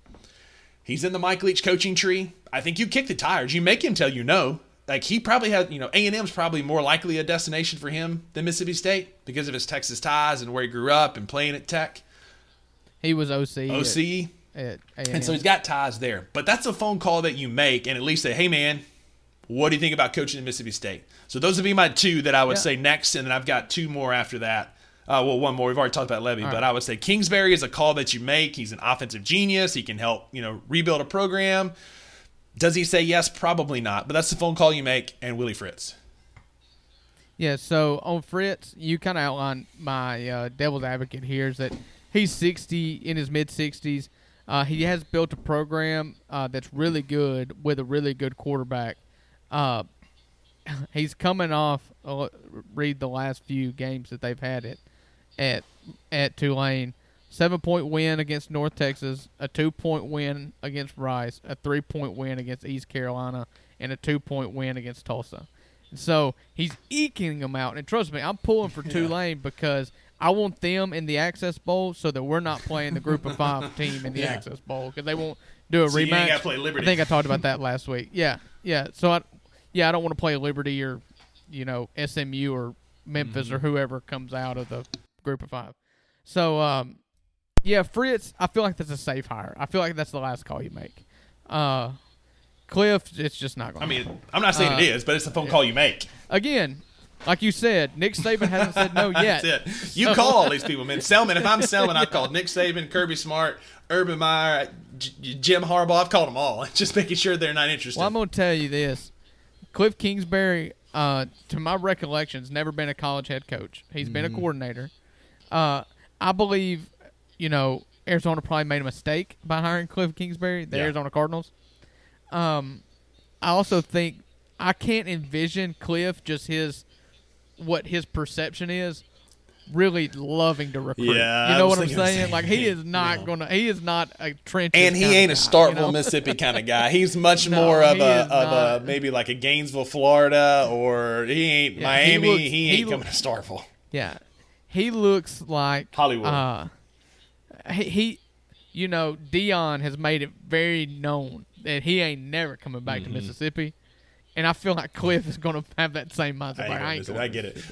He's in the Mike Leach coaching tree. I think you kick the tires. You make him tell you no. Like, he probably has, you know, A&M's probably more likely a destination for him than Mississippi State because of his Texas ties and where he grew up and playing at Tech. He was OC at A&M. And so he's got ties there. But that's a phone call that you make and at least say, hey, man, what do you think about coaching at Mississippi State? So those would be my 2 that I would say next, and then I've got 2 more after that. Well, 1 more. We've already talked about Lebby, but I would say Kingsbury is a call that you make. He's an offensive genius. He can help, you know, rebuild a program. Does he say yes? Probably not. But that's the phone call you make. And Willie Fritz. Yeah, so on Fritz, you kind of outlined my devil's advocate here is that he's 60, in his mid-60s. He has built a program that's really good with a really good quarterback. He's coming off, read the last few games that they've had it. At Tulane, 7-point win against North Texas, a 2-point win against Rice, a 3-point win against East Carolina, and a 2-point win against Tulsa. So he's eking them out, and trust me, I'm pulling for Tulane because I want them in the Access Bowl so that we're not playing the Group of 5 team in the Access Bowl because they won't do a rematch. You ain't got to play Liberty. I think I talked about that last week. Yeah. So I don't want to play Liberty or, you know, SMU or Memphis or whoever comes out of the Group of 5. So, Fritz, I feel like that's a safe hire. I feel like that's the last call you make. Cliff, it's just not going to happen. I'm not saying it is, but it's the phone call you make. Again, like you said, Nick Saban hasn't said no yet. That's it. You call all these people, man. Selmon, if I'm Selmon, I've called Nick Saban, Kirby Smart, Urban Meyer, Jim Harbaugh. I've called them all, just making sure they're not interested. Well, I'm going to tell you this. Cliff Kingsbury, to my recollection, has never been a college head coach. He's been a coordinator. I believe, you know, Arizona probably made a mistake by hiring Cliff Kingsbury, the Arizona Cardinals. I also think I can't envision Cliff, just what his perception is, really loving to recruit. Yeah, you know what I'm saying? Like, he is not gonna. He is not a trenches and he ain't a Starkville, Mississippi kind of guy. He's much more of a maybe like a Gainesville, Florida, or he ain't Miami. He ain't coming to Starkville. Yeah, he looks like Hollywood. He, you know, Dion has made it very known that he ain't never coming back to Mississippi, and I feel like Cliff is gonna have that same mindset. I get it.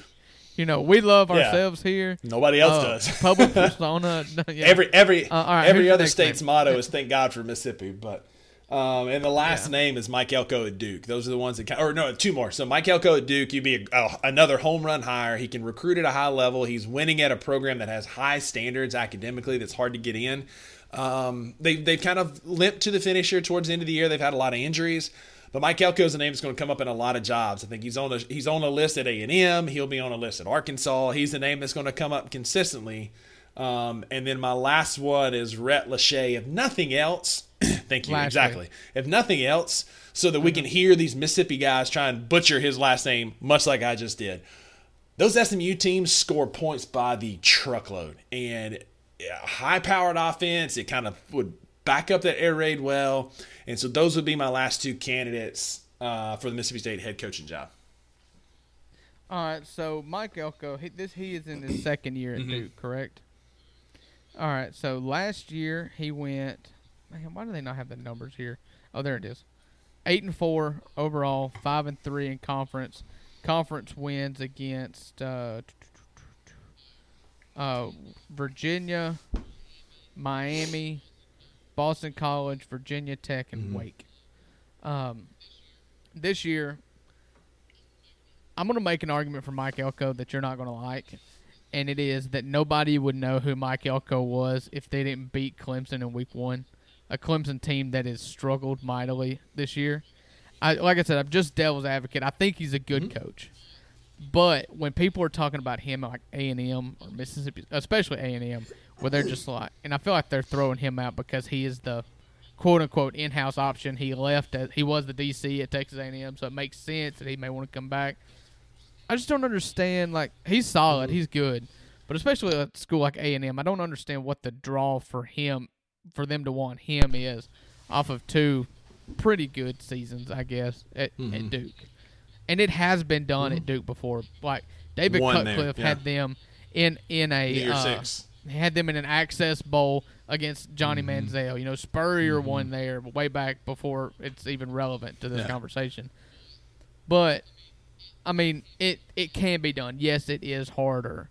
You know, we love ourselves here. Nobody else does. Public persona. Yeah. Every other state's motto is "Thank God for Mississippi," but and the last name is Mike Elko at Duke. Those are the ones that count. Or no, 2 more. So Mike Elko at Duke, you'd be another home run hire. He can recruit at a high level. He's winning at a program that has high standards academically. That's hard to get in. They've kind of limped to the finish here towards the end of the year. They've had a lot of injuries. But Mike Elko's a name that's going to come up in a lot of jobs. I think he's on a list at A&M. He'll be on a list at Arkansas. He's the name that's going to come up consistently. And then my last one is Rhett Lashlee. If nothing else, thank you, Lashley. Exactly. If nothing else, so that we can hear these Mississippi guys try and butcher his last name, much like I just did. Those SMU teams score points by the truckload. And high-powered offense, it kind of would – back up that air raid well. And so those would be my last 2 candidates for the Mississippi State head coaching job. All right, so Mike Elko, he is in his second year at Duke, correct? All right, so last year he went – man, why do they not have the numbers here? Oh, there it is. 8-4 overall, 5-3 in conference. Conference wins against Virginia, Miami – Boston College, Virginia Tech, and Wake. This year, I'm going to make an argument for Mike Elko that you're not going to like, and it is that nobody would know who Mike Elko was if they didn't beat Clemson in Week 1, a Clemson team that has struggled mightily this year. Like I said, I'm just devil's advocate. I think he's a good coach. But when people are talking about him like A&M or Mississippi, especially A&M, where they're just like, and I feel like they're throwing him out because he is the quote-unquote in-house option. He left. He was the DC at Texas A&M, so it makes sense that he may want to come back. I just don't understand. Like, he's solid. He's good. But especially at a school like A&M, I don't understand what the draw for him, for them to want him is off of two pretty good seasons, I guess, at Duke. And it has been done at Duke before. Like, David Cutcliffe had them in an Access Bowl against Johnny Manziel. You know, Spurrier won there way back before it's even relevant to this conversation. But, I mean, it can be done. Yes, it is harder.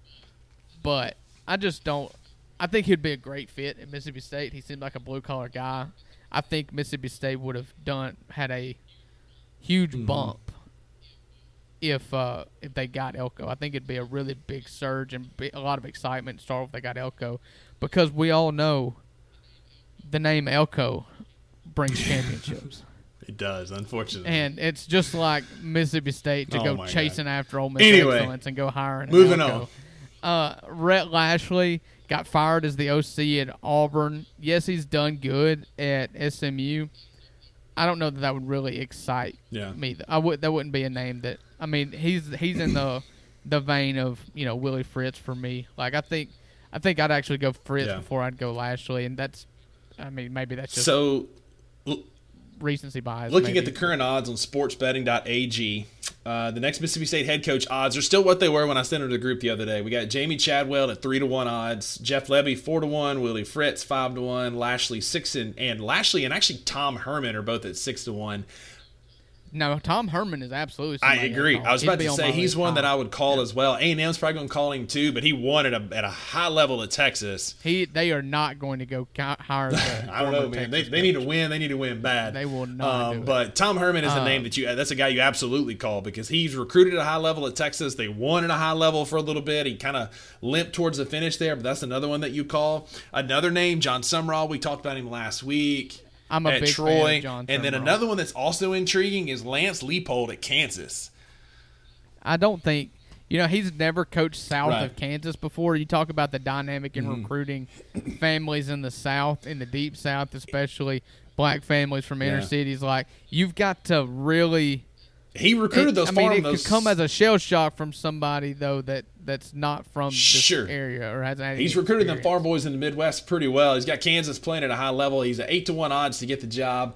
But I just don't – I think he'd be a great fit at Mississippi State. He seemed like a blue-collar guy. I think Mississippi State would have had a huge bump if they got Elko. I think it'd be a really big surge and a lot of excitement to start if they got Elko, because we all know the name Elko brings championships. It does, unfortunately. And it's just like Mississippi State to go chasing after Ole Miss excellence and go hiring moving Elko. On. Rhett Lashlee got fired as the OC at Auburn. Yes, he's done good at SMU. I don't know that would really excite me. That wouldn't be a name that – I mean, he's in the vein of, you know, Willie Fritz for me. Like, I think I'd actually go Fritz before I'd go Lashley, and that's – I mean, maybe that's just recency bias. Looking at the current odds on sportsbetting.ag, the next Mississippi State head coach odds are still what they were when I sent them to the group the other day. We got Jamie Chadwell at 3-1 odds, Jeff Lebby 4-1, Willie Fritz 5-1, Lashley 6 and Lashley and actually Tom Herman are both at 6-1. No, Tom Herman is absolutely. I agree. I was about to say he's one that I would call as well. A&M's probably going to call him too, but he won at a high level at Texas. They are not going to go higher. I don't know, man. They need to win. They need to win bad. They will not. But Tom Herman is a name that's a guy you absolutely call because he's recruited at a high level at Texas. They won at a high level for a little bit. He kind of limped towards the finish there, but that's another one that you call. Another name, John Sumrall. We talked about him last week. I'm a big Troy, fan of John Sumrall. And then another one that's also intriguing is Lance Leipold at Kansas. I don't think – you know, he's never coached south of Kansas before. You talk about the dynamic in recruiting families in the South, in the Deep South especially, black families from inner cities. Like, you've got to really – he recruited those farm. I mean, it could come as a shell shock from somebody, though, that's not from this area or hasn't had He's recruited them farm boys in the Midwest pretty well. He's got Kansas playing at a high level. He's at 8-1 odds to get the job.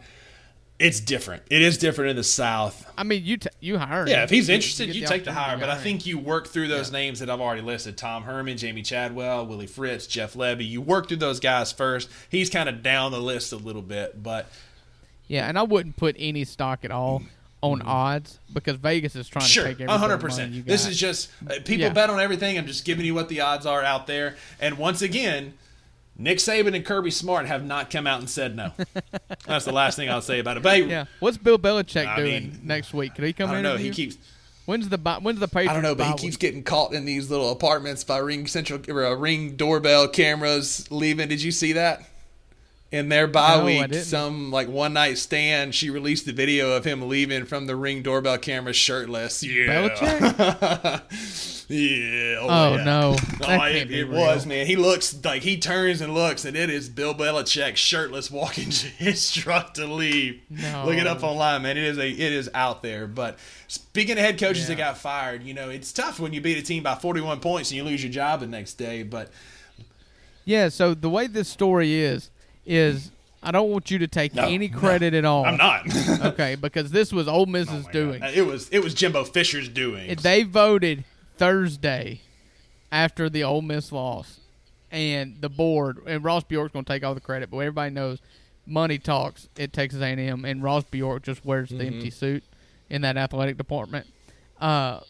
It's different. It is different in the South. I mean, you hire him. Yeah, if he's interested, you take the hire. But I think you work through those names that I've already listed. Tom Herman, Jamie Chadwell, Willie Fritz, Jeff Lebby. You work through those guys first. He's kind of down the list a little bit. But yeah, and I wouldn't put any stock at all on odds because Vegas is trying to take everything. 100%. This is just people bet on everything. I'm just giving you what the odds are out there. And once again, Nick Saban and Kirby Smart have not come out and said no. That's the last thing I'll say about it. But yeah, what's Bill Belichick doing next week? Could he come in? I don't know. He keeps. When's the Patriots? I don't know, but he keeps getting caught in these little apartments by Ring doorbell cameras. Leaving. Did you see that? In their bye week, some like one-night stand, she released the video of him leaving from the Ring doorbell camera shirtless. Yeah. Belichick? Yeah. Oh, no. It was, man. He looks like he turns and looks, and it is Bill Belichick shirtless walking to his truck to leave. No. Look it up online, man. It is out there. But speaking of head coaches that got fired, you know, it's tough when you beat a team by 41 points and you lose your job the next day. But yeah, so the way this story is I don't want you to take any credit at all. I'm not. Okay, because this was Ole Miss's doing. God. It was Jimbo Fisher's doing. They voted Thursday after the Ole Miss loss, and the board, and Ross Bjork's going to take all the credit, but everybody knows money talks at Texas A&M, and Ross Bjork just wears the empty suit in that athletic department. But,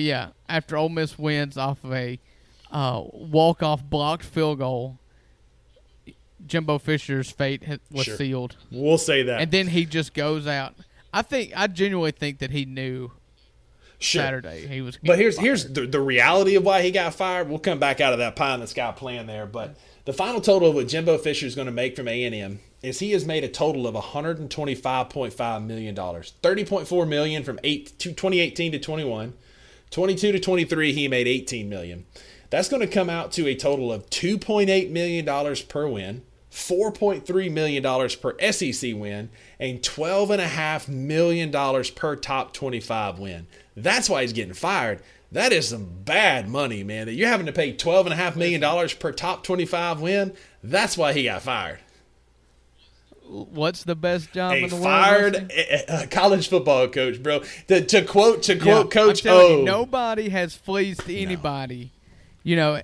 yeah, after Ole Miss wins off of a walk-off blocked field goal, Jimbo Fisher's fate was sealed. We'll say that. And then he just goes out. I genuinely think that he knew Sure. Saturday. He was. But here's the reality of why he got fired. We'll come back out of that pie in the sky plan there. But the final total of what Jimbo Fisher is going to make from A&M is he has made a total of $125.5 million. $30.4 million from 2018 to 21. 22 to 23, he made $18 million. That's going to come out to a total of $2.8 million per win, $4.3 million per SEC win, and $12.5 million per top 25 win. That's why he's getting fired. That is some bad money, man, that you're having to pay $12.5 million per top 25 win. That's why he got fired. What's the best job in the world? A college football coach, bro. To quote Coach O. Nobody has fleeced anybody. You know,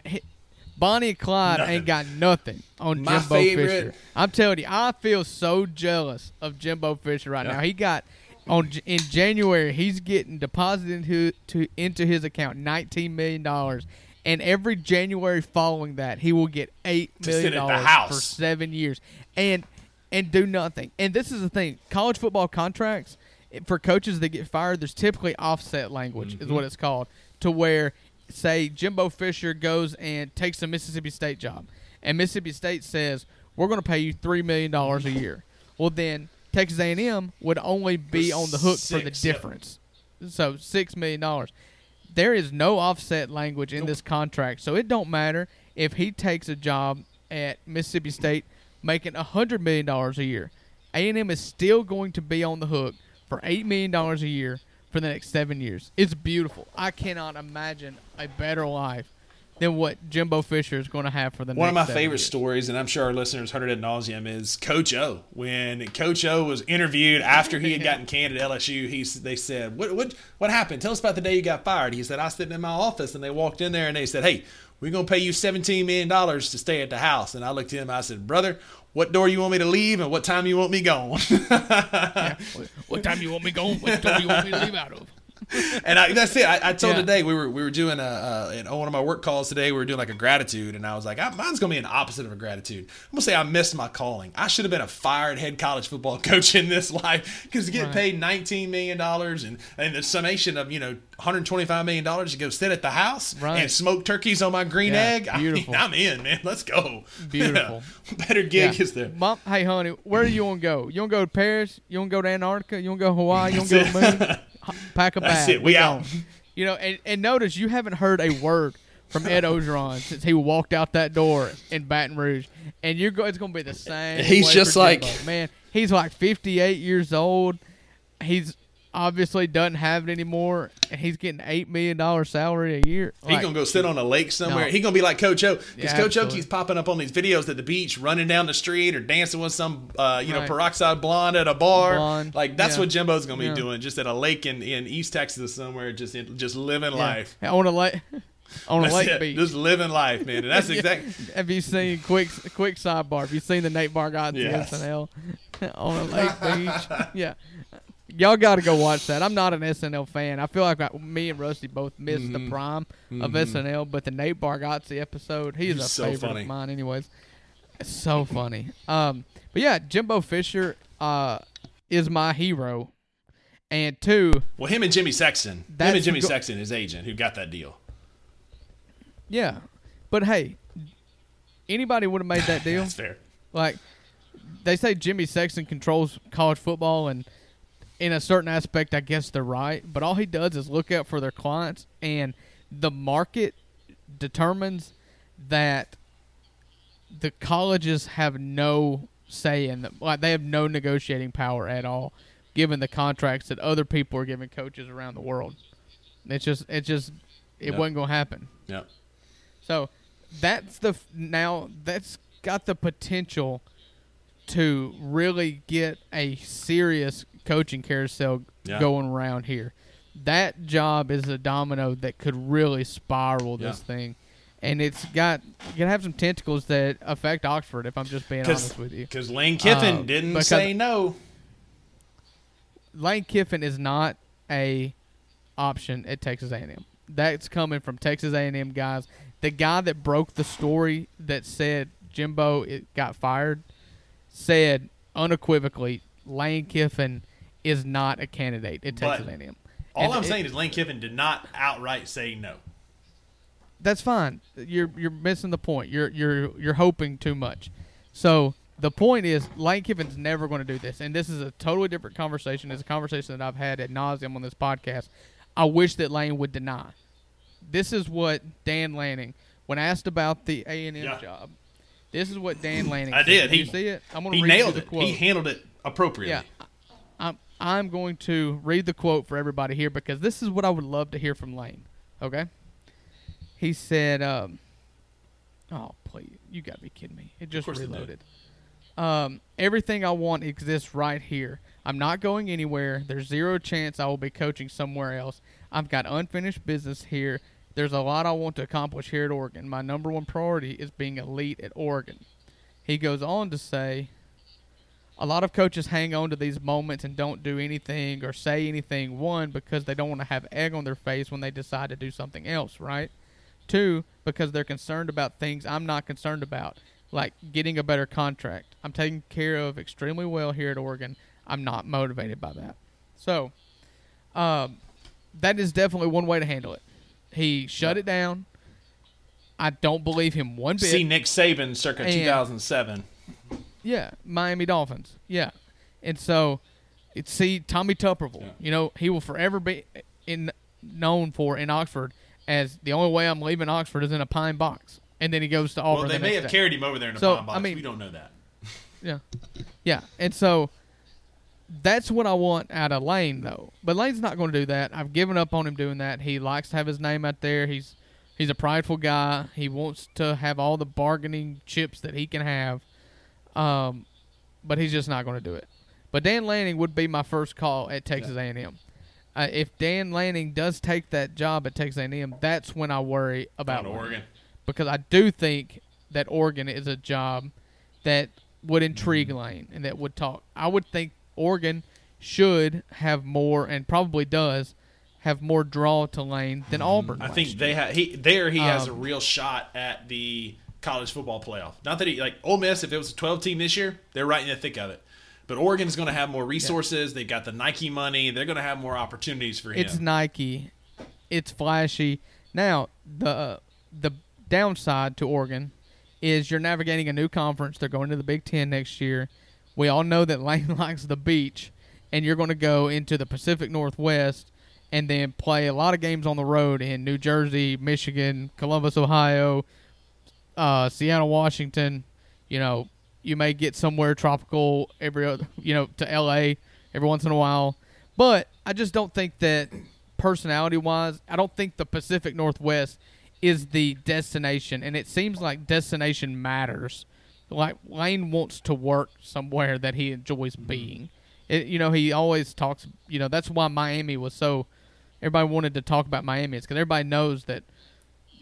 Bonnie and Clyde ain't got nothing on Jimbo Fisher. I'm telling you, I feel so jealous of Jimbo Fisher right now. He got in January. He's getting deposited into his account $19 million. And every January following that, he will get $8 million for 7 years. And do nothing. And this is the thing. College football contracts, for coaches that get fired, there's typically offset language is what it's called, to where, say, Jimbo Fisher goes and takes a Mississippi State job. And Mississippi State says, we're going to pay you $3 million a year. Well, then Texas A&M would only be on the hook for the difference. So $6 million. There is no offset language in this contract. So it don't matter if he takes a job at Mississippi State making $100 million a year. A&M is still going to be on the hook for $8 million a year for the next 7 years. It's beautiful. I cannot imagine a better life than what Jimbo Fisher is going to have for the next 7 years. One of my favorite stories, and I'm sure our listeners heard it ad nauseum, is Coach O. When Coach O was interviewed after he had gotten canned at LSU, they said, what happened? Tell us about the day you got fired. He said, I was sitting in my office, and they walked in there, and they said, hey, we're going to pay you $17 million to stay at the house. And I looked at him, I said, brother, what door you want me to leave and what time you want me gone? Yeah. What time you want me gone? What door you want me to leave out of? And that's it. I told today, we were doing in one of my work calls today, we were doing like a gratitude, and I was like, mine's going to be an opposite of a gratitude. I'm going to say I missed my calling. I should have been a fired head college football coach in this life, because to get paid $19 million and the summation of, $125 million to go sit at the house and smoke turkeys on my green egg. Beautiful. I mean, I'm in, man. Let's go. Beautiful. Better gig is there. Mom, hey, honey, where do you want to go? You want to go to Paris? You want to go to Antarctica? You want to go to Hawaii? You want to go to the moon? Pack a bag. That's it. We out. And notice you haven't heard a word from Ed Ogeron since he walked out that door in Baton Rouge. And it's going to be the same. He's just like, man, he's like 58 years old. He's obviously doesn't have it anymore, and he's getting $8 million salary a year. He's going to go sit on a lake somewhere. No. He's going to be like Coach O, because Coach O keeps popping up on these videos at the beach, running down the street or dancing with some peroxide blonde at a bar. Like, that's what Jimbo's going to be doing, just at a lake in East Texas somewhere, just living life. On a lake. On a lake beach. Just living life, man. And that's exactly. Have you seen, quick sidebar, have you seen the Nate Bargatze SNL on a lake beach? Yeah. Y'all got to go watch that. I'm not an SNL fan. I feel like me and Rusty both missed the prime of SNL, but the Nate Bargatze episode, he's a so favorite funny. Of mine anyways. It's so funny. But, Jimbo Fisher is my hero. And two. Well, him and Jimmy Sexton. Him and Jimmy Sexton, his agent, who got that deal. Yeah. But, hey, anybody would have made that deal. That's fair. Like, they say Jimmy Sexton controls college football, and – in a certain aspect, I guess they're right. But all he does is look out for their clients, and the market determines that the colleges have no say in them. Like, they have no negotiating power at all, given the contracts that other people are giving coaches around the world. It wasn't going to happen. Yeah. So that's got the potential to really get a serious coaching carousel going around here. That job is a domino that could really spiral this thing. And it's gonna have some tentacles that affect Oxford, if I'm just being honest with you. Because Lane Kiffin didn't say no. Lane Kiffin is not an option at Texas A&M. That's coming from Texas A&M guys. The guy that broke the story that said Jimbo got fired said unequivocally, Lane Kiffin is not a candidate at Texas A&M. All I'm saying is Lane Kiffin did not outright say no. That's fine. You're missing the point. You're hoping too much. So the point is Lane Kiffin's never going to do this, and this is a totally different conversation. It's a conversation that I've had ad nauseum on this podcast. I wish that Lane would deny. This is what Dan Lanning, when asked about the A&M job, this is what Dan Lanning said. I did. Did you see it? I'm going to read nailed the quote. He handled it appropriately. Yeah, I'm going to read the quote for everybody here because this is what I would love to hear from Lane. Okay? He said, oh, please, you got to be kidding me. It just reloaded. Everything I want exists right here. I'm not going anywhere. There's zero chance I will be coaching somewhere else. I've got unfinished business here. There's a lot I want to accomplish here at Oregon. My number one priority is being elite at Oregon. He goes on to say, a lot of coaches hang on to these moments and don't do anything or say anything, one, because they don't want to have egg on their face when they decide to do something else, right? Two, because they're concerned about things I'm not concerned about, like getting a better contract. I'm taken care of extremely well here at Oregon. I'm not motivated by that. So that is definitely one way to handle it. He shut it down. I don't believe him one bit. See Nick Saban circa 2007. Yeah, Miami Dolphins. Yeah. And so, see Tommy Tupperville. Yeah. You know, he will forever be known for in Oxford as the only way I'm leaving Oxford is in a pine box. And then he goes to Auburn. Well, they may have carried him over there in a pine box. I mean, we don't know that. Yeah. Yeah. And so that's what I want out of Lane, though. But Lane's not going to do that. I've given up on him doing that. He likes to have his name out there. He's a prideful guy. He wants to have all the bargaining chips that he can have. But he's just not going to do it. But Dan Lanning would be my first call at Texas A&M. If Dan Lanning does take that job at Texas A&M, that's when I worry about Oregon. Because I do think that Oregon is a job that would intrigue Lane and that would talk. I would think Oregon should have more, and probably does, have more draw to Lane than Auburn. I think he has a real shot at the college football playoff. Not that he, like Ole Miss, if it was a 12 team this year, they're right in the thick of it. But Oregon's going to have more resources. They've got the Nike money. They're going to have more opportunities for him. It's Nike. It's flashy. Now, the downside to Oregon is you're navigating a new conference. They're going to the Big Ten next year. We all know that Lane likes the beach, and you're going to go into the Pacific Northwest and then play a lot of games on the road in New Jersey, Michigan, Columbus, Ohio, Seattle, Washington. You know, you may get somewhere tropical every other, you know, to L.A. every once in a while. But I just don't think that personality-wise, I don't think the Pacific Northwest is the destination, and it seems like destination matters. Like, Lane wants to work somewhere that he enjoys being. It, you know, he always talks, you know, that's why Miami was so, everybody wanted to talk about Miami. It's because everybody knows that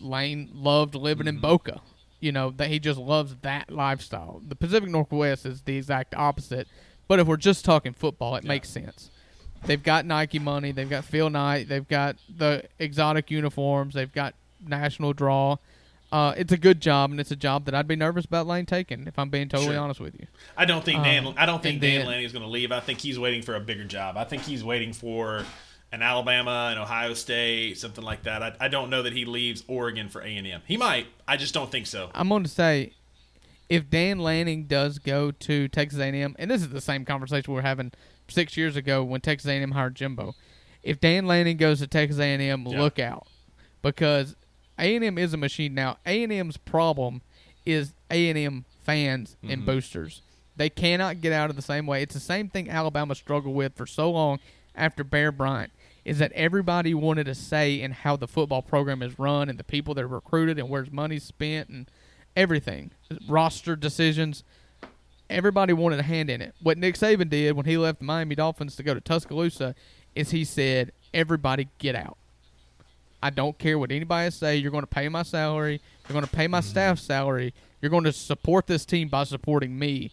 Lane loved living in Boca, you know, that he just loves that lifestyle. The Pacific Northwest is the exact opposite. But if we're just talking football, it makes sense. They've got Nike money. They've got Phil Knight. They've got the exotic uniforms. They've got national draw. It's a good job, and it's a job that I'd be nervous about Lane taking, if I'm being totally honest with you. I don't think Dan Lanning is going to leave. I think he's waiting for a bigger job. I think he's waiting for an Alabama, an Ohio State, something like that. I don't know that he leaves Oregon for A&M. He might. I just don't think so. I'm going to say, if Dan Lanning does go to Texas A&M, and this is the same conversation we were having 6 years ago when Texas A&M hired Jimbo. If Dan Lanning goes to Texas A&M, look out. Because A&M is a machine now. A&M's problem is A&M fans and boosters. They cannot get out of the same way. It's the same thing Alabama struggled with for so long after Bear Bryant, is that everybody wanted a say in how the football program is run and the people that are recruited and where's money spent and everything. Roster decisions. Everybody wanted a hand in it. What Nick Saban did when he left the Miami Dolphins to go to Tuscaloosa is he said, everybody get out. I don't care what anybody say. You're going to pay my salary. You're going to pay my staff salary. You're going to support this team by supporting me,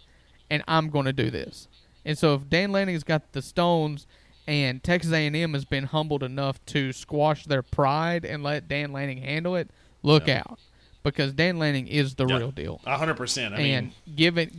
and I'm going to do this. And so if Dan Lanning's got the stones and Texas A&M has been humbled enough to squash their pride and let Dan Lanning handle it, look out, because Dan Lanning is the real deal. 100%.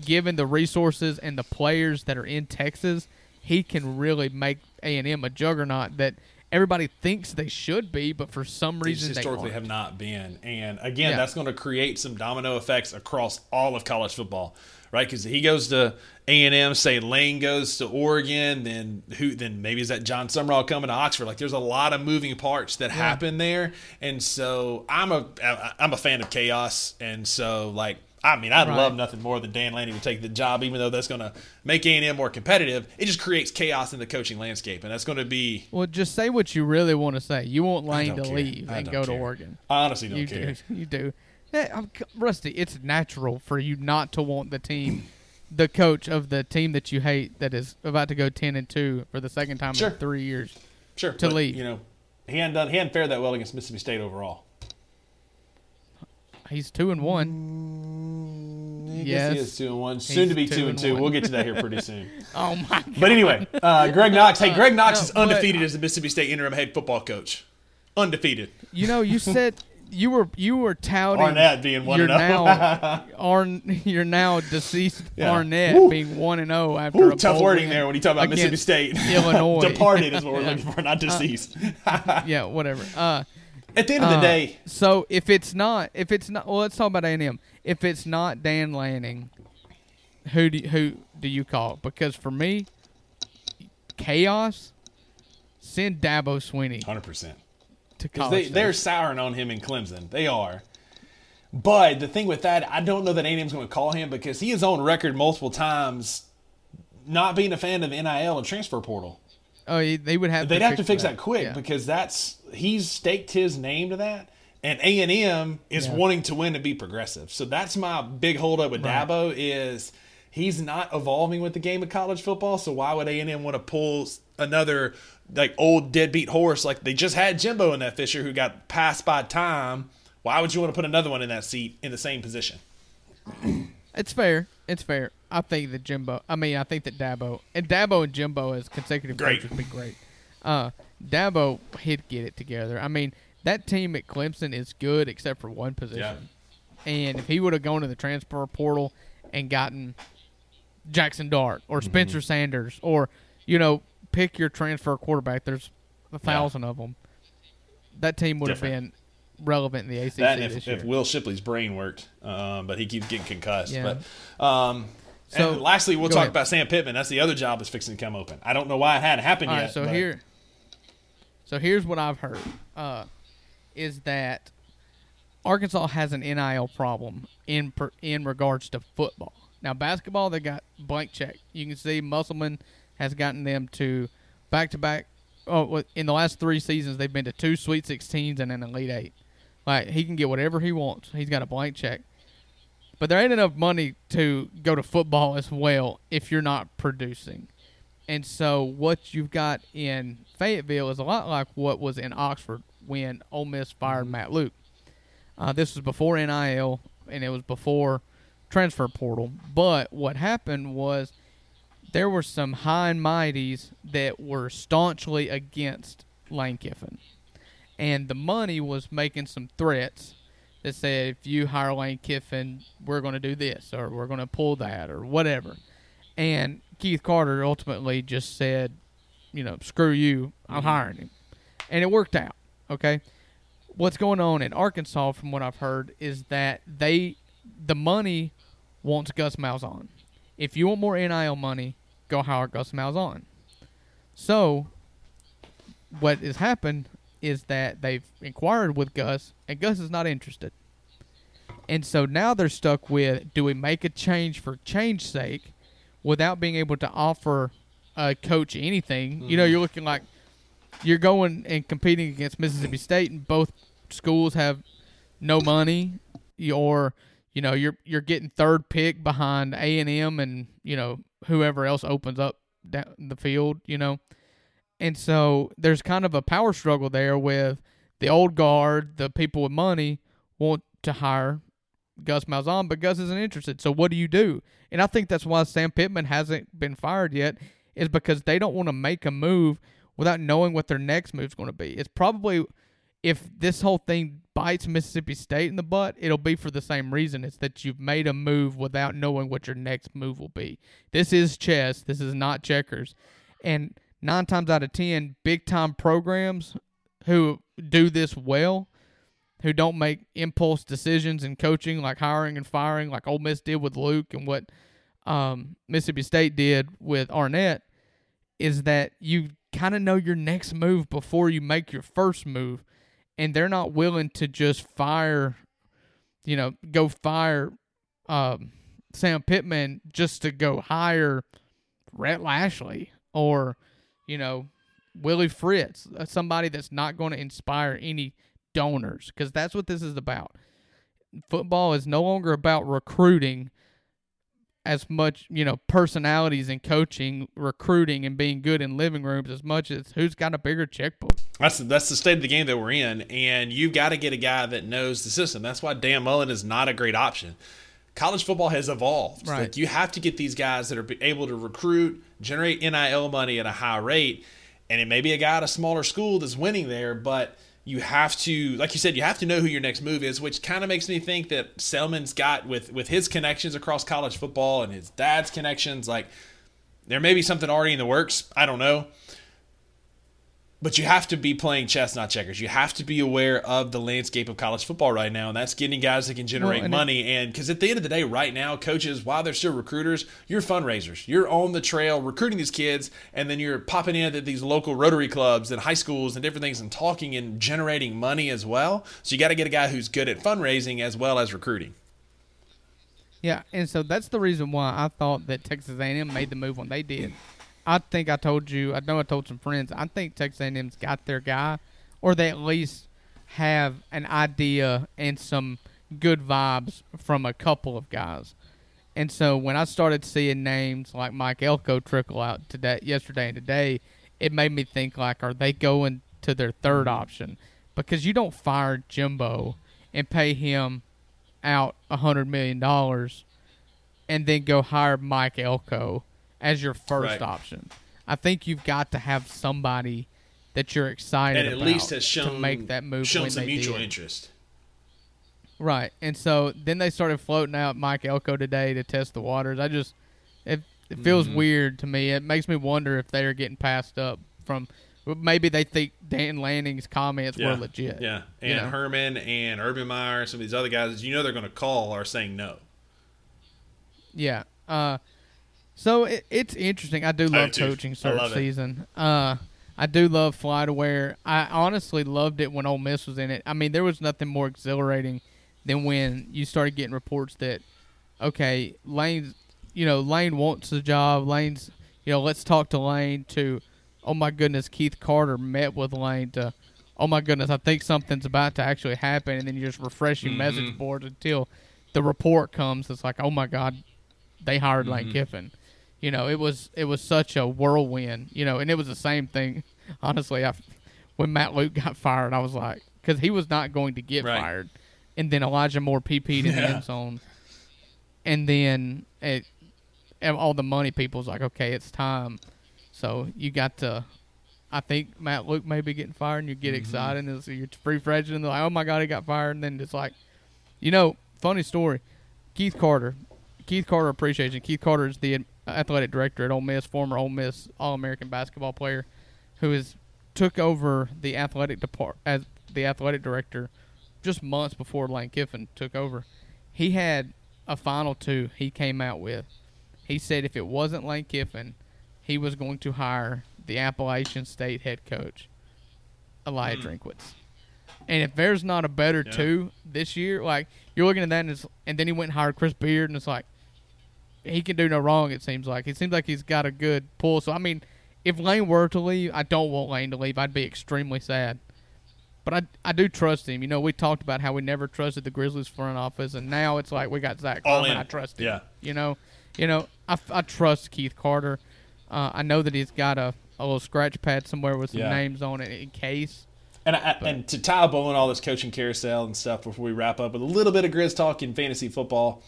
Given the resources and the players that are in Texas, he can really make A&M a juggernaut that – everybody thinks they should be, but for some reason they historically have not been. And again, that's going to create some domino effects across all of college football, right? Because he goes to A&M, say Lane goes to Oregon, then maybe is that John Summerall coming to Oxford? Like, there's a lot of moving parts that happen there, and so I'm a fan of chaos, and so like. I mean, I'd love nothing more than Dan Lanning to take the job, even though that's going to make A&M more competitive. It just creates chaos in the coaching landscape, and that's going to be – Well, just say what you really want to say. You want Lane to leave and go to Oregon. I honestly don't care. You do. Hey, Rusty, it's natural for you not to want the team, the coach of the team that you hate that is about to go 10-2 for the second time in 3 years to leave. You know, he hadn't fared that well against Mississippi State overall. He's 2-1. I guess he is 2-1. Soon to be 2-2. We'll get to that here pretty soon. Oh my God. But anyway, Greg Knox. Hey, Greg Knox is undefeated as the Mississippi State interim head football coach. Undefeated. You know, you said you were touting Arnett being 1-0. You're now deceased Arnett being 1-0 after a tough wording there when you talk about Mississippi State. Illinois. Departed is what we're looking for, not deceased. Yeah, whatever. At the end of the day. So if it's not, well, let's talk about A&M. If it's not Dan Lanning, who do you call? Because for me, chaos. Send Dabo Swinney. 100%. To college. They're souring on him in Clemson. They are. But the thing with that, I don't know that A&M's going to call him because he is on record multiple times not being a fan of NIL and transfer portal. Oh, they would have. They'd have to fix that quick because he's staked his name to that, and A&M is wanting to win and be progressive. So that's my big holdup with Dabo is he's not evolving with the game of college football. So why would A&M want to pull another like old deadbeat horse like they just had Jimbo in that Fisher who got passed by time? Why would you want to put another one in that seat in the same position? It's fair. It's fair. I think that Dabo and Jimbo as consecutive coaches would be great. Dabo, he'd get it together. I mean, that team at Clemson is good except for one position. Yeah. And if he would have gone to the transfer portal and gotten Jackson Dart or Spencer Sanders or, you know, pick your transfer quarterback, there's 1,000 of them, that team would have been relevant in the ACC this year. If Will Shipley's brain worked, but he keeps getting concussed. Yeah. But, so, and lastly, we'll talk about Sam Pittman. That's the other job that's fixing to come open. I don't know why it hadn't happened yet. Right, here's what I've heard is that Arkansas has an NIL problem in regards to football. Now, basketball, they got blank check. You can see Musselman has gotten them to back-to-back. Oh, in the last 3 seasons, they've been to 2 Sweet 16s and an Elite 8. Like, he can get whatever he wants. He's got a blank check. But there ain't enough money to go to football as well if you're not producing. And so what you've got in Fayetteville is a lot like what was in Oxford when Ole Miss fired Matt Luke. This was before NIL, and it was before transfer portal. But what happened was there were some high and mighties that were staunchly against Lane Kiffin. And the money was making some threats that said, if you hire Lane Kiffin, we're going to do this, or we're going to pull that, or whatever. And Keith Carter ultimately just said, you know, screw you, I'm hiring him. And it worked out, okay? What's going on in Arkansas, from what I've heard, is that the money wants Gus Malzahn. If you want more NIL money, go hire Gus Malzahn. So what has happened is that they've inquired with Gus, and Gus is not interested. And so now they're stuck with, do we make a change for change's sake without being able to offer a coach anything? You know, you're looking like you're going and competing against Mississippi State, and both schools have no money, or, you know, you're getting third pick behind A&M and, you know, whoever else opens up the field, you know. And so there's kind of a power struggle there with the old guard, the people with money want to hire Gus Malzahn, but Gus isn't interested. So what do you do? And I think that's why Sam Pittman hasn't been fired yet is because they don't want to make a move without knowing what their next move's going to be. It's probably, if this whole thing bites Mississippi State in the butt, it'll be for the same reason. It's that you've made a move without knowing what your next move will be. This is chess. This is not checkers. And 9 times out of 10, big-time programs who do this well, who don't make impulse decisions in coaching like hiring and firing like Ole Miss did with Luke and what Mississippi State did with Arnett, is that you kind of know your next move before you make your first move, and they're not willing to just fire, you know, go fire Sam Pittman just to go hire Rhett Lashlee or, you know, Willie Fritz, somebody that's not going to inspire any donors, because that's what this is about. Football is no longer about recruiting as much, you know, personalities and coaching, recruiting and being good in living rooms as much as who's got a bigger checkbook. That's the state of the game that we're in, and you've got to get a guy that knows the system. That's why Dan Mullen is not a great option. College football has evolved. Right. Like, you have to get these guys that are able to recruit, generate NIL money at a high rate, and it may be a guy at a smaller school that's winning there, but you have to, like you said, you have to know who your next move is, which kind of makes me think that Selman's got, with his connections across college football and his dad's connections, like, there may be something already in the works. I don't know. But you have to be playing chess, not checkers. You have to be aware of the landscape of college football right now, and that's getting guys that can generate money. And because at the end of the day, right now, coaches, while they're still recruiters, you're fundraisers. You're on the trail recruiting these kids, and then you're popping in at these local Rotary clubs and high schools and different things and talking and generating money as well. So you got to get a guy who's good at fundraising as well as recruiting. Yeah, and so that's the reason why I thought that Texas A&M made the move when they did. I think I told you, I know I told some friends, I think Texas A&M's got their guy, or they at least have an idea and some good vibes from a couple of guys. And so when I started seeing names like Mike Elko trickle out today, yesterday and today, it made me think, like, are they going to their third option? Because you don't fire Jimbo and pay him out $100 million and then go hire Mike Elko as your first option. I think you've got to have somebody that you're excited about least has shown, to make that move. Shown some mutual interest. Right. And so then they started floating out Mike Elko today to test the waters. I just, it feels weird to me. It makes me wonder if they're getting passed up from, maybe they think Dan Lanning's comments were legit. Yeah. And you know, Herman and Urban Meyer, some of these other guys, you know, they're going to call are saying no. Yeah. So it's interesting. I do love coaching search season. I do love fly to wear. I honestly loved it when Ole Miss was in it. I mean, there was nothing more exhilarating than when you started getting reports that, okay, Lane wants the job. Lane's, let's talk to Lane. To, oh my goodness, Keith Carter met with Lane. To, oh my goodness, I think something's about to actually happen. And then you just refresh your message board until the report comes. It's like, oh my God, they hired Lane Kiffin. You know, it was such a whirlwind, and it was the same thing. Honestly, when Matt Luke got fired, I was like, because he was not going to get fired. And then Elijah Moore PP'd in the end zone. And then all the money people's like, okay, it's time. So you got to, I think Matt Luke may be getting fired, and you get excited, and you're pre-fragile, and they're like, oh my God, he got fired. And then it's like, funny story, Keith Carter appreciation. Keith Carter is the athletic director at Ole Miss, former Ole Miss All-American basketball player, who took over the athletic department as the athletic director just months before Lane Kiffin took over. He had a Final Two he came out with. He said if it wasn't Lane Kiffin, he was going to hire the Appalachian State head coach, Elijah Drinkwitz. And if there's not a better two this year, like, you're looking at that, and then he went and hired Chris Beard, and it's like, he can do no wrong, it seems like. It seems like he's got a good pull. So, I mean, if Lane were to leave, I don't want Lane to leave. I'd be extremely sad. But I do trust him. We talked about how we never trusted the Grizzlies front office, and now it's like we got Zach Arnett. I trust him. Yeah. I trust Keith Carter. I know that he's got a little scratch pad somewhere with some names on it in case. And to tie a bow on all this coaching carousel and stuff before we wrap up with a little bit of Grizz talk in fantasy football,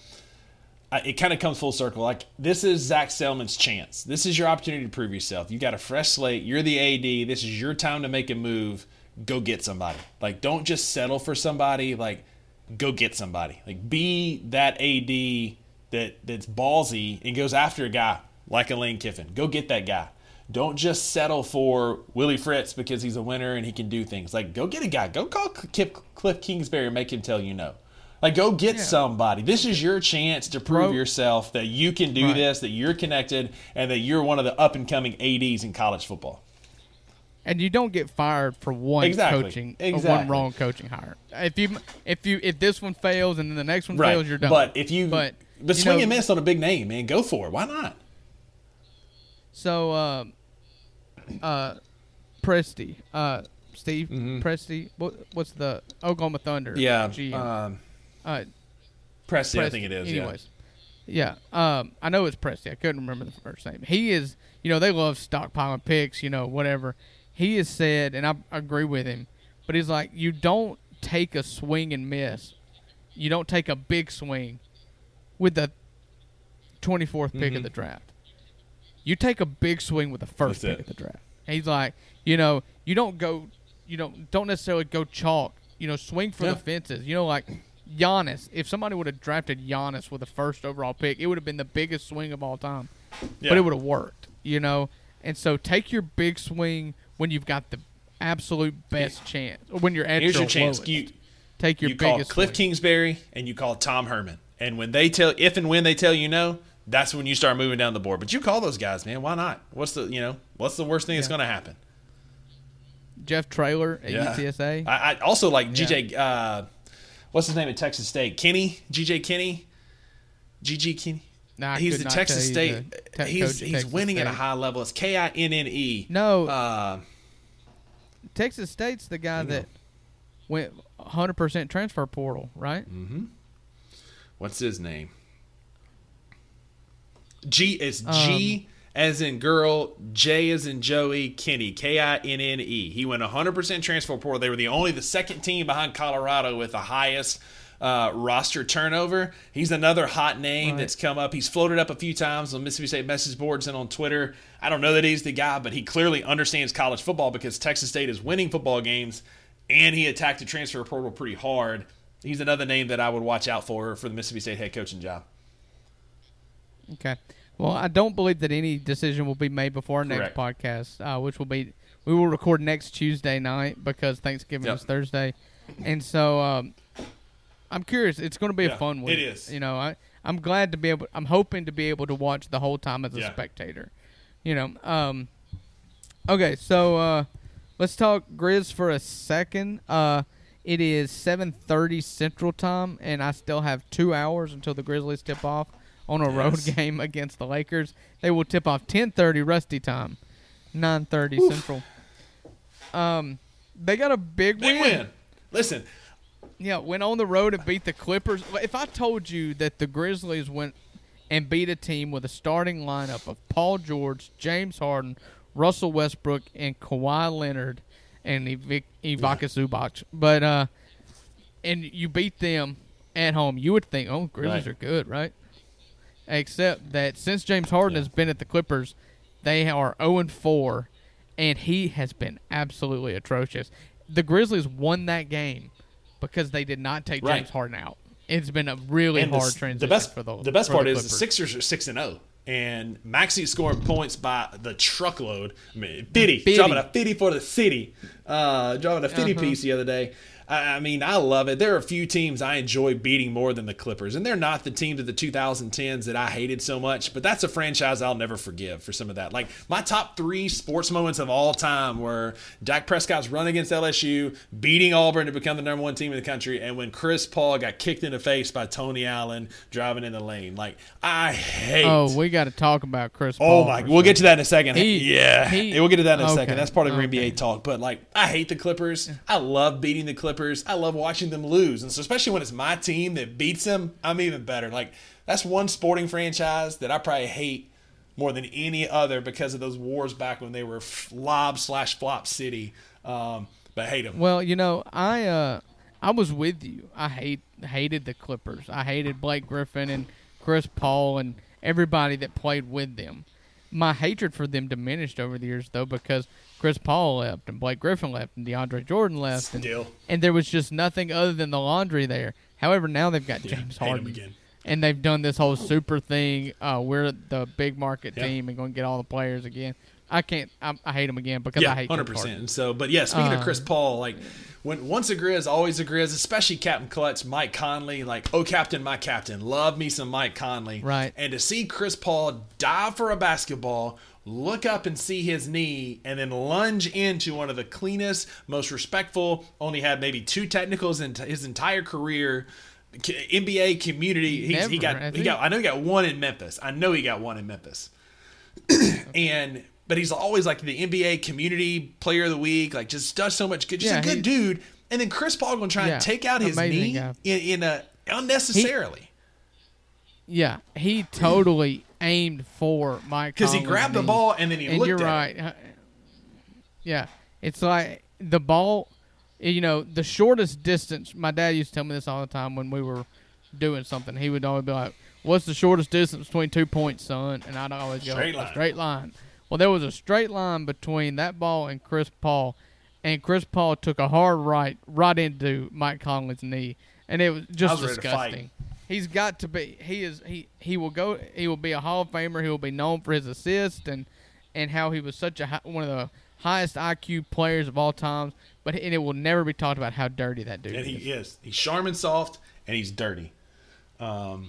it kind of comes full circle. Like, this is Zach Selman's chance. This is your opportunity to prove yourself. You got a fresh slate. You're the AD. This is your time to make a move. Go get somebody. Like, don't just settle for somebody. Like, go get somebody. Like, be that AD that's ballsy and goes after a guy like a Lane Kiffin. Go get that guy. Don't just settle for Willie Fritz because he's a winner and he can do things. Like, go get a guy. Go call Cliff Kingsbury and make him tell you no. Like, go get somebody. This is your chance to prove yourself that you can do this, that you're connected, and that you're one of the up-and-coming ADs in college football. And you don't get fired for one coaching, or one wrong coaching hire. If this one fails and then the next one fails, you're done. But swing and miss on a big name, man. Go for it. Why not? So, Presti, Steve Presti. What's the Oklahoma Thunder? Yeah, Presti, I think it is. Anyways, yeah. I know it's Presti. I couldn't remember the first name. He is, they love stockpiling picks, whatever. He has said, and I agree with him, but he's like, you don't take a swing and miss. You don't take a big swing with the 24th pick of the draft. You take a big swing with the first pick of the draft. And he's like, you don't go, don't necessarily go chalk. Swing for the fences. Like Giannis. If somebody would have drafted Giannis with the first overall pick, it would have been the biggest swing of all time. Yeah. But it would have worked, And so take your big swing when you've got the absolute best chance, or when you're at your chance. Lowest. Take your biggest swing. You call Cliff Kingsbury and you call Tom Herman, and if and when they tell you no. That's when you start moving down the board. But you call those guys, man. Why not? What's the worst thing that's going to happen? Jeff Traylor at UTSA. I also like GJ. What's his name at Texas State? Kenny? GG Kenny? Nah, he's at Texas State. He's winning at a high level. It's KINNE. No. Texas State's the guy that went 100% transfer portal, right? Mm-hmm. What's his name? G as in girl, J as in Joey, Kenny, KINNE. He went 100% transfer portal. They were the second team behind Colorado with the highest roster turnover. He's another hot name that's come up. He's floated up a few times on Mississippi State message boards and on Twitter. I don't know that he's the guy, but he clearly understands college football because Texas State is winning football games, and he attacked the transfer portal pretty hard. He's another name that I would watch out for the Mississippi State head coaching job. Okay. Well, I don't believe that any decision will be made before our next podcast, which will be – we will record next Tuesday night because Thanksgiving is Thursday. And so I'm curious. It's going to be a fun week. It is. I'm glad to be able – I'm hoping to be able to watch the whole time as a spectator. Okay, so let's talk Grizz for a second. It is 7:30 Central Time, and I still have 2 hours until the Grizzlies tip off on a road game against the Lakers. They will tip off 10:30 Rusty time, 9:30 Central. They got a big win. Listen. Yeah, went on the road and beat the Clippers. If I told you that the Grizzlies went and beat a team with a starting lineup of Paul George, James Harden, Russell Westbrook, and Kawhi Leonard, and Ivica Zubac, but and you beat them at home, you would think, oh, Grizzlies are good, right? Except that since James Harden has been at the Clippers, they are 0-4, and he has been absolutely atrocious. The Grizzlies won that game because they did not take James Harden out. It's been a really hard transition for the Clippers. The best part is the Sixers are 6-0, and Maxey's scoring points by the truckload. I mean, 50, dropping a 50 for the city, dropping a 50-piece the other day. I mean, I love it. There are a few teams I enjoy beating more than the Clippers, and they're not the teams of the 2010s that I hated so much, but that's a franchise I'll never forgive for some of that. Like, my top three sports moments of all time were Dak Prescott's run against LSU, beating Auburn to become the number one team in the country, and when Chris Paul got kicked in the face by Tony Allen driving in the lane. Like, I hate. Oh, we got to talk about Chris Paul. Oh, my. We'll get to that in a second. We'll get to that in a second. That's part of NBA talk. But, like, I hate the Clippers. I love beating the Clippers. I love watching them lose, and so especially when it's my team that beats them, I'm even better. Like, that's one sporting franchise that I probably hate more than any other because of those wars back when they were lob/flop city. But I hate them. Well, I was with you. I hated the Clippers. I hated Blake Griffin and Chris Paul and everybody that played with them. My hatred for them diminished over the years, though, because Chris Paul left and Blake Griffin left and DeAndre Jordan left. And there was just nothing other than the laundry there. However, now they've got James Harden. Again. And they've done this whole super thing. We're the big market team and going to get all the players again. I can't. I hate him again because I hate 100%. So, but yeah, speaking of Chris Paul, like when once a Grizz, always a Grizz, especially Captain Clutch, Mike Conley. Like, oh, Captain, my Captain, love me some Mike Conley. Right. And to see Chris Paul dive for a basketball, look up and see his knee, and then lunge into one of the cleanest, most respectful. Only had maybe 2 technicals in his entire career. NBA community. I know he got one in Memphis. But he's always like the NBA community player of the week. Like, just does so much good. Just a good dude. And then Chris Paul going to try and take out his knee in unnecessarily. He totally aimed for Mike Conley's knee. Because he grabbed the ball and then he looked at it. You're right. Yeah. It's like the ball, you know, the shortest distance. My dad used to tell me this all the time when we were doing something. He would always be like, what's the shortest distance between 2 points, son? And I'd always go, straight line. Well, there was a straight line between that ball and Chris Paul, and Chris Paul took a hard right into Mike Conley's knee, and it was just disgusting. He's got to be. He will be a Hall of Famer. He will be known for his assists and how he was such one of the highest IQ players of all time. But it will never be talked about how dirty that dude is. And he is. He's Charmin soft, and he's dirty. And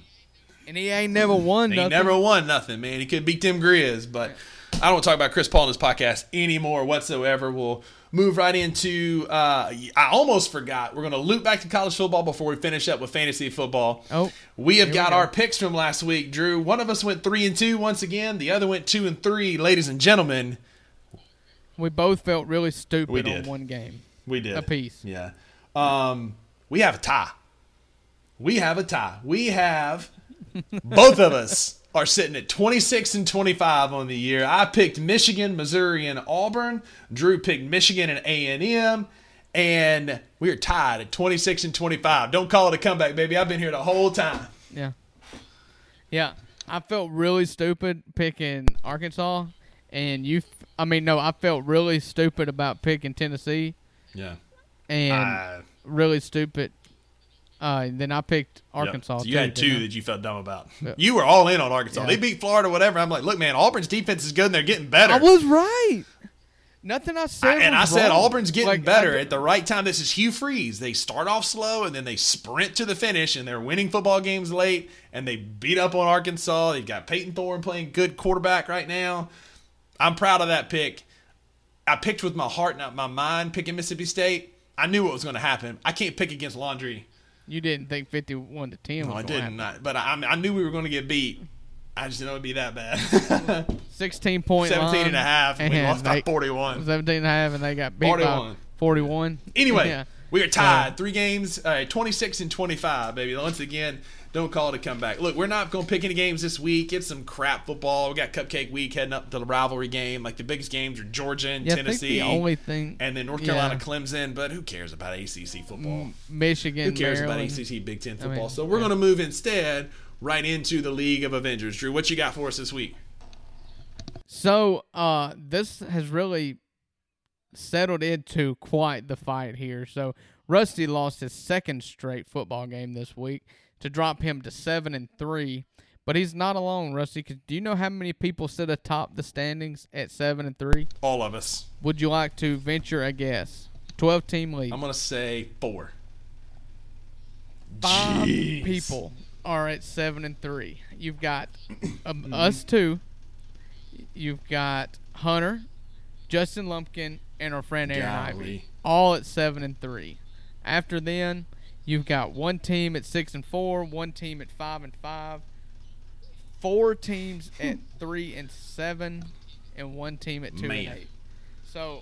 he ain't never won nothing. He never won nothing, man. He could beat them Grizz, but I don't want to talk about Chris Paul in this podcast anymore whatsoever. We'll move right into I almost forgot. We're going to loop back to college football before we finish up with fantasy football. Oh, we have got our picks from last week, Drew. One of us went 3-2 once again. The other went 2-3. Ladies and gentlemen, we both felt really stupid on one game. We did. A piece. Yeah. We have a tie. We have both of us are sitting at 26-25 on the year. I picked Michigan, Missouri, and Auburn. Drew picked Michigan and A&M. And we are tied at 26-25. Don't call it a comeback, baby. I've been here the whole time. Yeah. I felt really stupid picking Arkansas. And I felt really stupid about picking Tennessee. Yeah. And really stupid. Then I picked Arkansas. Yep. So you had 2 that you felt dumb about. Yep. You were all in on Arkansas. Yep. They beat Florida, whatever. I'm like, look, man, Auburn's defense is good, and they're getting better. I was right. Nothing I said. I said Auburn's getting better at the right time. This is Hugh Freeze. They start off slow, and then they sprint to the finish, and they're winning football games late, and they beat up on Arkansas. They've got Peyton Thorne playing good quarterback right now. I'm proud of that pick. I picked with my heart, not my mind, picking Mississippi State. I knew what was going to happen. I can't pick against Laundrie. You didn't think 51-10 was going to happen. No, I did not. But I knew we were going to get beat. I just didn't know it would be that bad. 16-point 17.5, and we lost by 41. 17.5, and they got beat 41. By 41. Anyway, we are tied. 3 games, 26-25, baby. Once again, don't call it a comeback. Look, we're not going to pick any games this week. It's some crap football. We got Cupcake Week heading up to the rivalry game. Like, the biggest games are Georgia and Tennessee. I think the only thing. And then North Carolina, Clemson. But who cares about ACC football? Michigan, who cares about ACC Big Ten football? So we're going to move instead right into the League of Avengers. Drew, what you got for us this week? So this has really settled into quite the fight here. So Rusty lost his second straight football game this week, to drop him to 7-3, but he's not alone, Rusty. Cause do you know how many people sit atop the standings at 7-3? All of us. Would you like to venture a guess? 12-team league. I'm gonna say 4. 5 people are at 7-3. You've got us 2. You've got Hunter, Justin Lumpkin, and our friend Aaron Ivey, all at 7-3. After then, you've got one team at 6-4, one team at 5-5, 4 teams at 3-7, and one team at 2-8. So,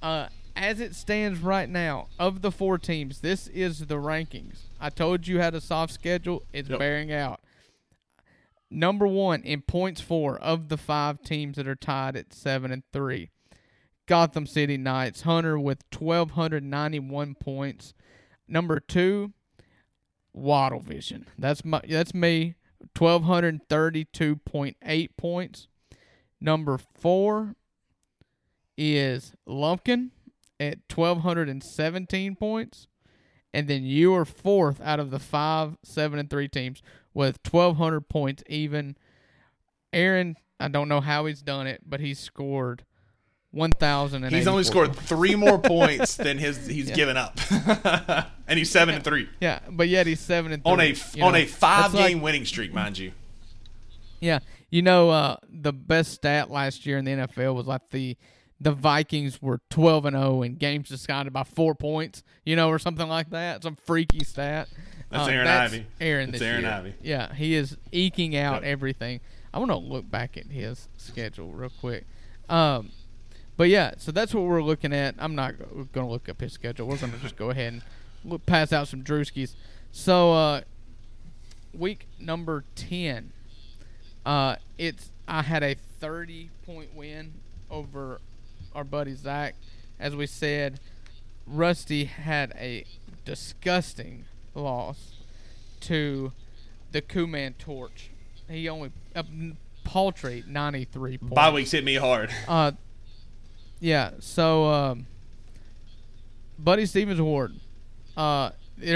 as it stands right now, of the 4 teams, this is the rankings. I told you had a soft schedule. It's bearing out. Number 1 in points for of the 5 teams that are tied at 7-3. Gotham City Knights, Hunter with 1,291 points. Number 2, Waddle Vision. That's me, 1,232.8 points. Number 4 is Lumpkin at 1,217 points. And then you are 4th out of the 5, 7-3 teams with 1,200 points even. Aaron, I don't know how he's done it, but he's scored 1,000. He's only scored three more points than he's given up, and he's 7-3. Yeah, but yet he's 7-3 on a 5-game winning streak, mind you. Yeah, the best stat last year in the NFL was like the Vikings were 12-0 in games decided by 4 points, or something like that. Some freaky stat. That's Aaron Ivey. Aaron Ivey. Yeah, he is eking out everything. I want to look back at his schedule real quick. But, yeah, so that's what we're looking at. I'm not going to look up his schedule. We're going to just go ahead and pass out some Drewskis. So, week number 10, I had a 30-point win over our buddy Zach. As we said, Rusty had a disgusting loss to the Kuman Torch. He only paltry 93 points. Bye weeks hit me hard. Yeah, so Buddy Stevens Award. There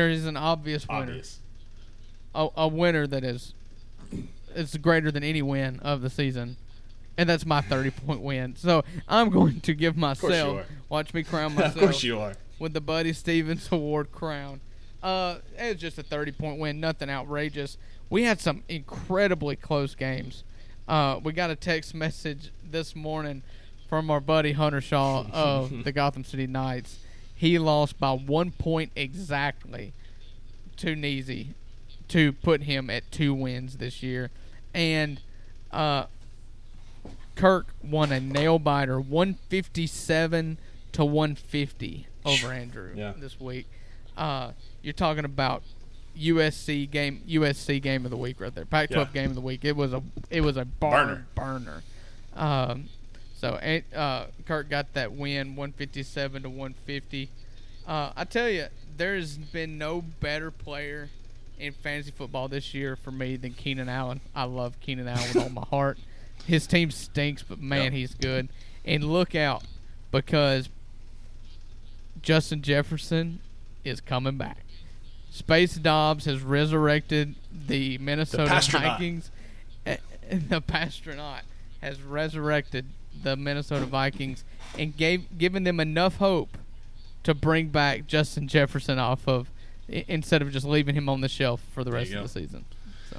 is an obvious winner. A winner that is greater than any win of the season. And that's my 30-point win. So I'm going to give myself with the Buddy Stevens Award crown. It was just a 30-point win, nothing outrageous. We had some incredibly close games. We got a text message this morning from our buddy Hunter Shaw of the Gotham City Knights. He lost by 1 point exactly to Neasy to put him at 2 wins this year. And Kirk won a nail-biter 157-150 over Andrew this week. You're talking about USC game of the week right there. Pac-12 game of the week. It was a burner. So Kirk got that win, 157-150. I tell you, there's been no better player in fantasy football this year for me than Keenan Allen. I love Keenan Allen with all my heart. His team stinks, but man, he's good. And look out, because Justin Jefferson is coming back. Space Dobbs has resurrected the Minnesota Vikings. The Pastronaut has resurrected the Minnesota Vikings and given them enough hope to bring back Justin Jefferson instead of just leaving him on the shelf for the rest of the season. So,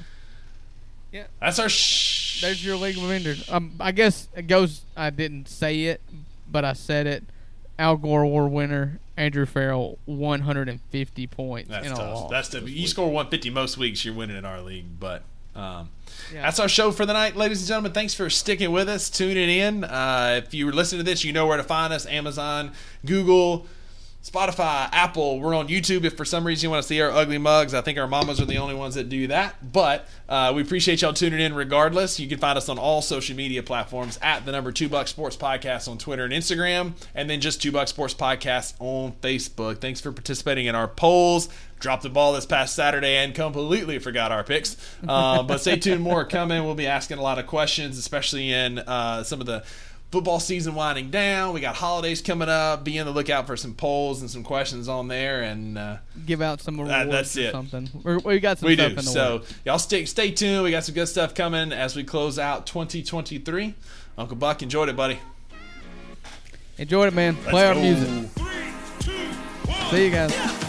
yeah, that's there's your league of vendors. I guess it goes. I didn't say it, but I said it. Al Gore Award winner Andrew Farrell, 150 points. That's in a tough. Loss. That's tough. You score 150 most weeks, you're winning in our league, but. That's our show for the night, ladies and gentlemen. Thanks for sticking with us, tuning in. If you were listening to this, you know where to find us: Amazon, Google, Spotify, Apple. We're on YouTube if for some reason you want to see our ugly mugs. I think our mamas are the only ones that do that, but we appreciate y'all tuning in regardless. You can find us on all social media platforms at the number 2 Buck Sports Podcast on Twitter and Instagram, and then just 2 Buck Sports Podcast on Facebook. Thanks for participating in our polls. Dropped the ball this past Saturday and completely forgot our picks. But stay tuned, more coming. We'll be asking a lot of questions, especially in some of the football season winding down. We got holidays coming up. Be on the lookout for some polls and some questions on there, and give out some awards. That's it. Or something. We got some stuff in the world. So y'all stay tuned. We got some good stuff coming as we close out 2023. Uncle Buck, enjoyed it, buddy. Enjoyed it, man. Play our music. 3, 2, 1. See you guys.